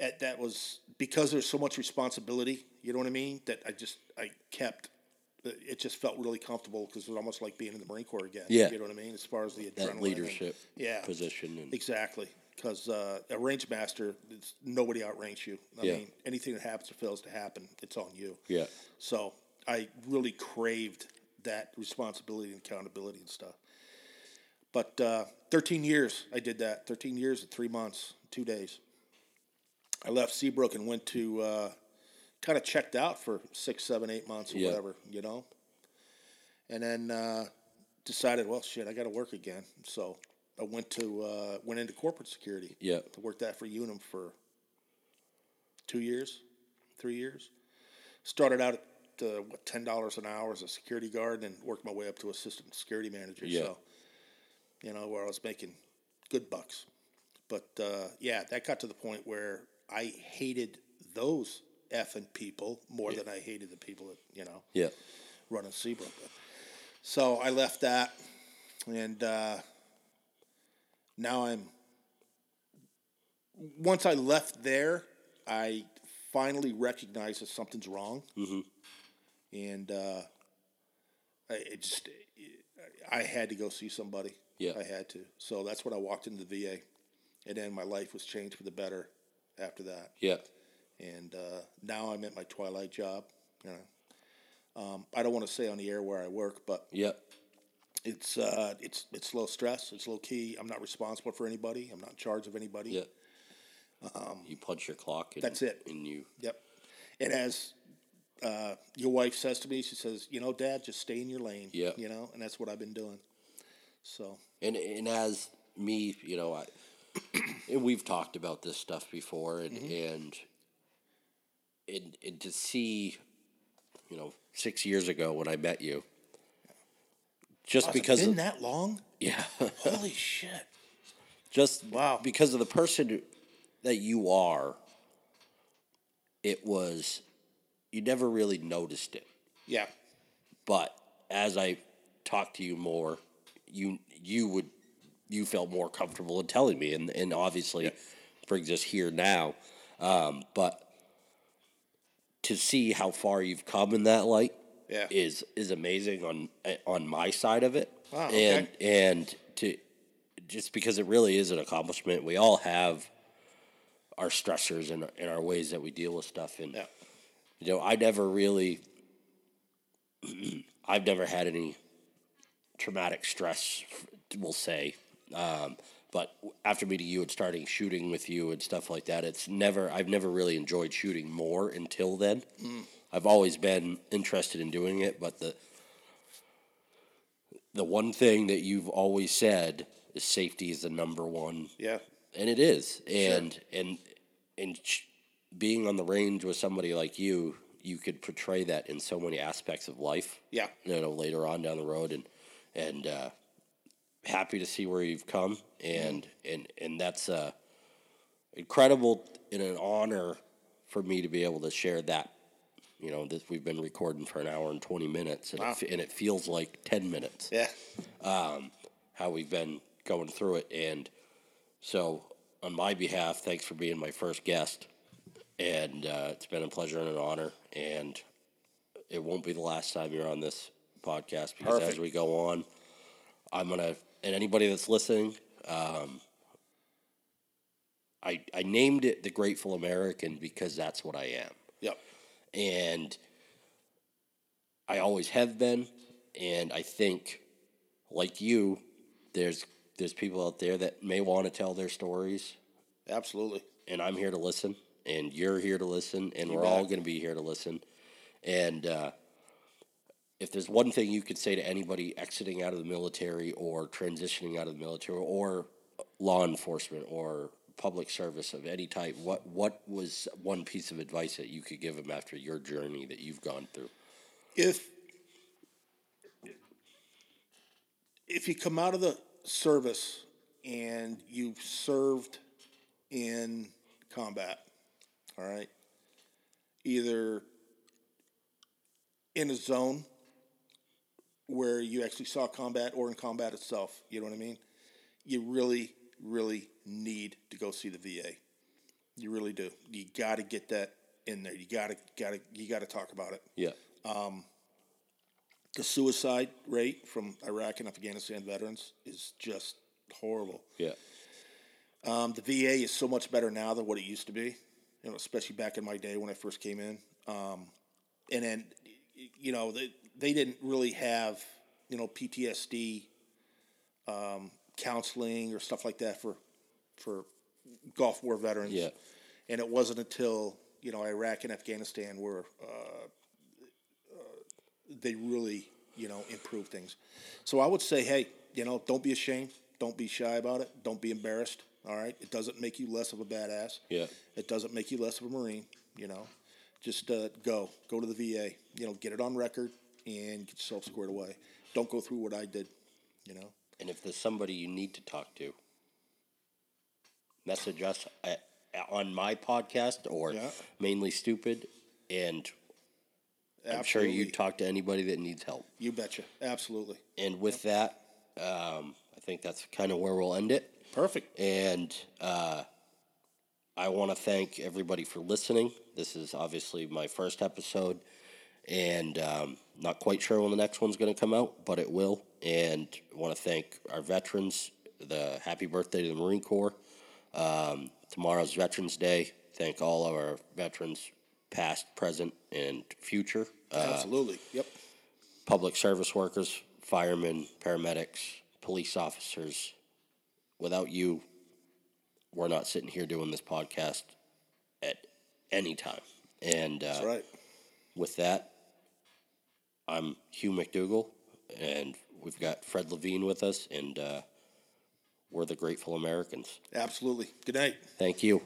at, that was, because there's so much responsibility, you know what I mean, that I just, I kept, it just felt really comfortable, because it was almost like being in the Marine Corps again, yeah. you know what I mean, as far as the adrenaline. That leadership and, yeah, position. And... Exactly, because uh, a range master, it's, nobody outranks you, I yeah. mean, anything that happens or fails to happen, it's on you. Yeah. So, I really craved that responsibility and accountability and stuff. But uh, thirteen years I did that. thirteen years and three months, two days. I left Seabrook and went to uh, kind of checked out for six, seven, eight months or yeah. whatever, you know. And then uh, decided, well, shit, I got to work again. So I went to uh, went into corporate security. Yeah. I worked that for Unum for two years, three years. Started out at Uh, what ten dollars an hour as a security guard, and worked my way up to assistant security manager. Yeah. So, you know, where I was making good bucks, but uh, yeah, that got to the point where I hated those effing people more yeah. than I hated the people that you know, yeah, running Seabrook. So I left that, and uh, now I'm. Once I left there, I finally recognized that something's wrong. Mm-hmm. And uh, I it just, I had to go see somebody. Yeah. I had to. So that's when I walked into the V A. And then my life was changed for the better after that. Yeah. And uh, now I'm at my twilight job. You know, um, I don't want to say on the air where I work, but yeah. it's uh, it's it's low stress. It's low key. I'm not responsible for anybody. I'm not in charge of anybody. Yeah. Um, you punch your clock. And, that's it. And you. Yep. And as... Uh, your wife says to me, she says, you know, Dad, just stay in your lane, yeah. you know, and that's what I've been doing. So, and, and as me, you know, I, and we've talked about this stuff before and, mm-hmm. and, and, and to see, you know, six years ago when I met you, Just wow, because it's been of, that long? Yeah. Holy shit. Just wow. Because of the person that you are, it was, you never really noticed it. Yeah. But as I talked to you more, you you would you felt more comfortable in telling me, and, and obviously yeah. brings us here now. Um, but to see how far you've come in that light yeah. is is amazing on on my side of it. Wow, and okay. and to just because it really is an accomplishment. We all have our stressors and and our ways that we deal with stuff. And yeah. you know, I never really I've never had any traumatic stress, we'll say. Um, but after meeting you and starting shooting with you and stuff like that, it's never, I've never really enjoyed shooting more until then. Mm. I've always been interested in doing it, but the the one thing that you've always said is safety is the number one. Yeah. And it is. And sure. and and sh- being on the range with somebody like you, you could portray that in so many aspects of life. Yeah. You know, later on down the road, and and uh, happy to see where you've come, and mm. and and that's uh, incredible and an honor for me to be able to share that. You know, this we've been recording for an hour and twenty minutes, and wow. it, and it feels like ten minutes. Yeah. Um, how we've been going through it, and so on my behalf, thanks for being my first guest. And uh, it's been a pleasure and an honor, and it won't be the last time you're on this podcast, because Perfect. As we go on, I'm going to, and anybody that's listening, um, I I named it The Grateful American because that's what I am. Yep. And I always have been, and I think, like you, there's there's people out there that may want to tell their stories. Absolutely. And I'm here to listen. And you're here to listen, and you we're bet. all going to be here to listen. And uh, if there's one thing you could say to anybody exiting out of the military or transitioning out of the military or law enforcement or public service of any type, what what was one piece of advice that you could give them after your journey that you've gone through? If if you come out of the service and you've served in combat, all right, either in a zone where you actually saw combat or in combat itself, you know what I mean? You really, really need to go see the V A. You really do. You got to get that in there. You got to, got to, you got to talk about it. Yeah. Um, the suicide rate from Iraq and Afghanistan veterans is just horrible. Yeah. Um, the V A is so much better now than what it used to be. You know, especially back in my day when I first came in. Um, and then, you know, they, they didn't really have, you know, P T S D um, counseling or stuff like that for for Gulf War veterans. Yeah. And it wasn't until, you know, Iraq and Afghanistan were, uh, uh, they really, you know, improved things. So I would say, hey, you know, don't be ashamed. Don't be shy about it. Don't be embarrassed. All right, it doesn't make you less of a badass. Yeah, it doesn't make you less of a Marine. You know, just uh, go, go to the V A. You know, get it on record and get yourself squared away. Don't go through what I did. You know, and if there's somebody you need to talk to, message us at, on my podcast or yeah. Mainly Stupid, and absolutely. I'm sure you talk to anybody that needs help. You betcha, absolutely. And with yep. that, um, I think that's kind of where we'll end it. Perfect. And uh, I want to thank everybody for listening. This is obviously my first episode, and um, not quite sure when the next one's going to come out, but it will. And I want to thank our veterans, the happy birthday to the Marine Corps. Um, tomorrow's Veterans Day. Thank all of our veterans, past, present, and future. Uh, Absolutely. Yep. Public service workers, firemen, paramedics, police officers. Without you, we're not sitting here doing this podcast at any time. And uh, that's right. With that, I'm Hugh McDougall, and we've got Fred Levine with us, and uh, we're the Grateful Americans. Absolutely. Good night. Thank you.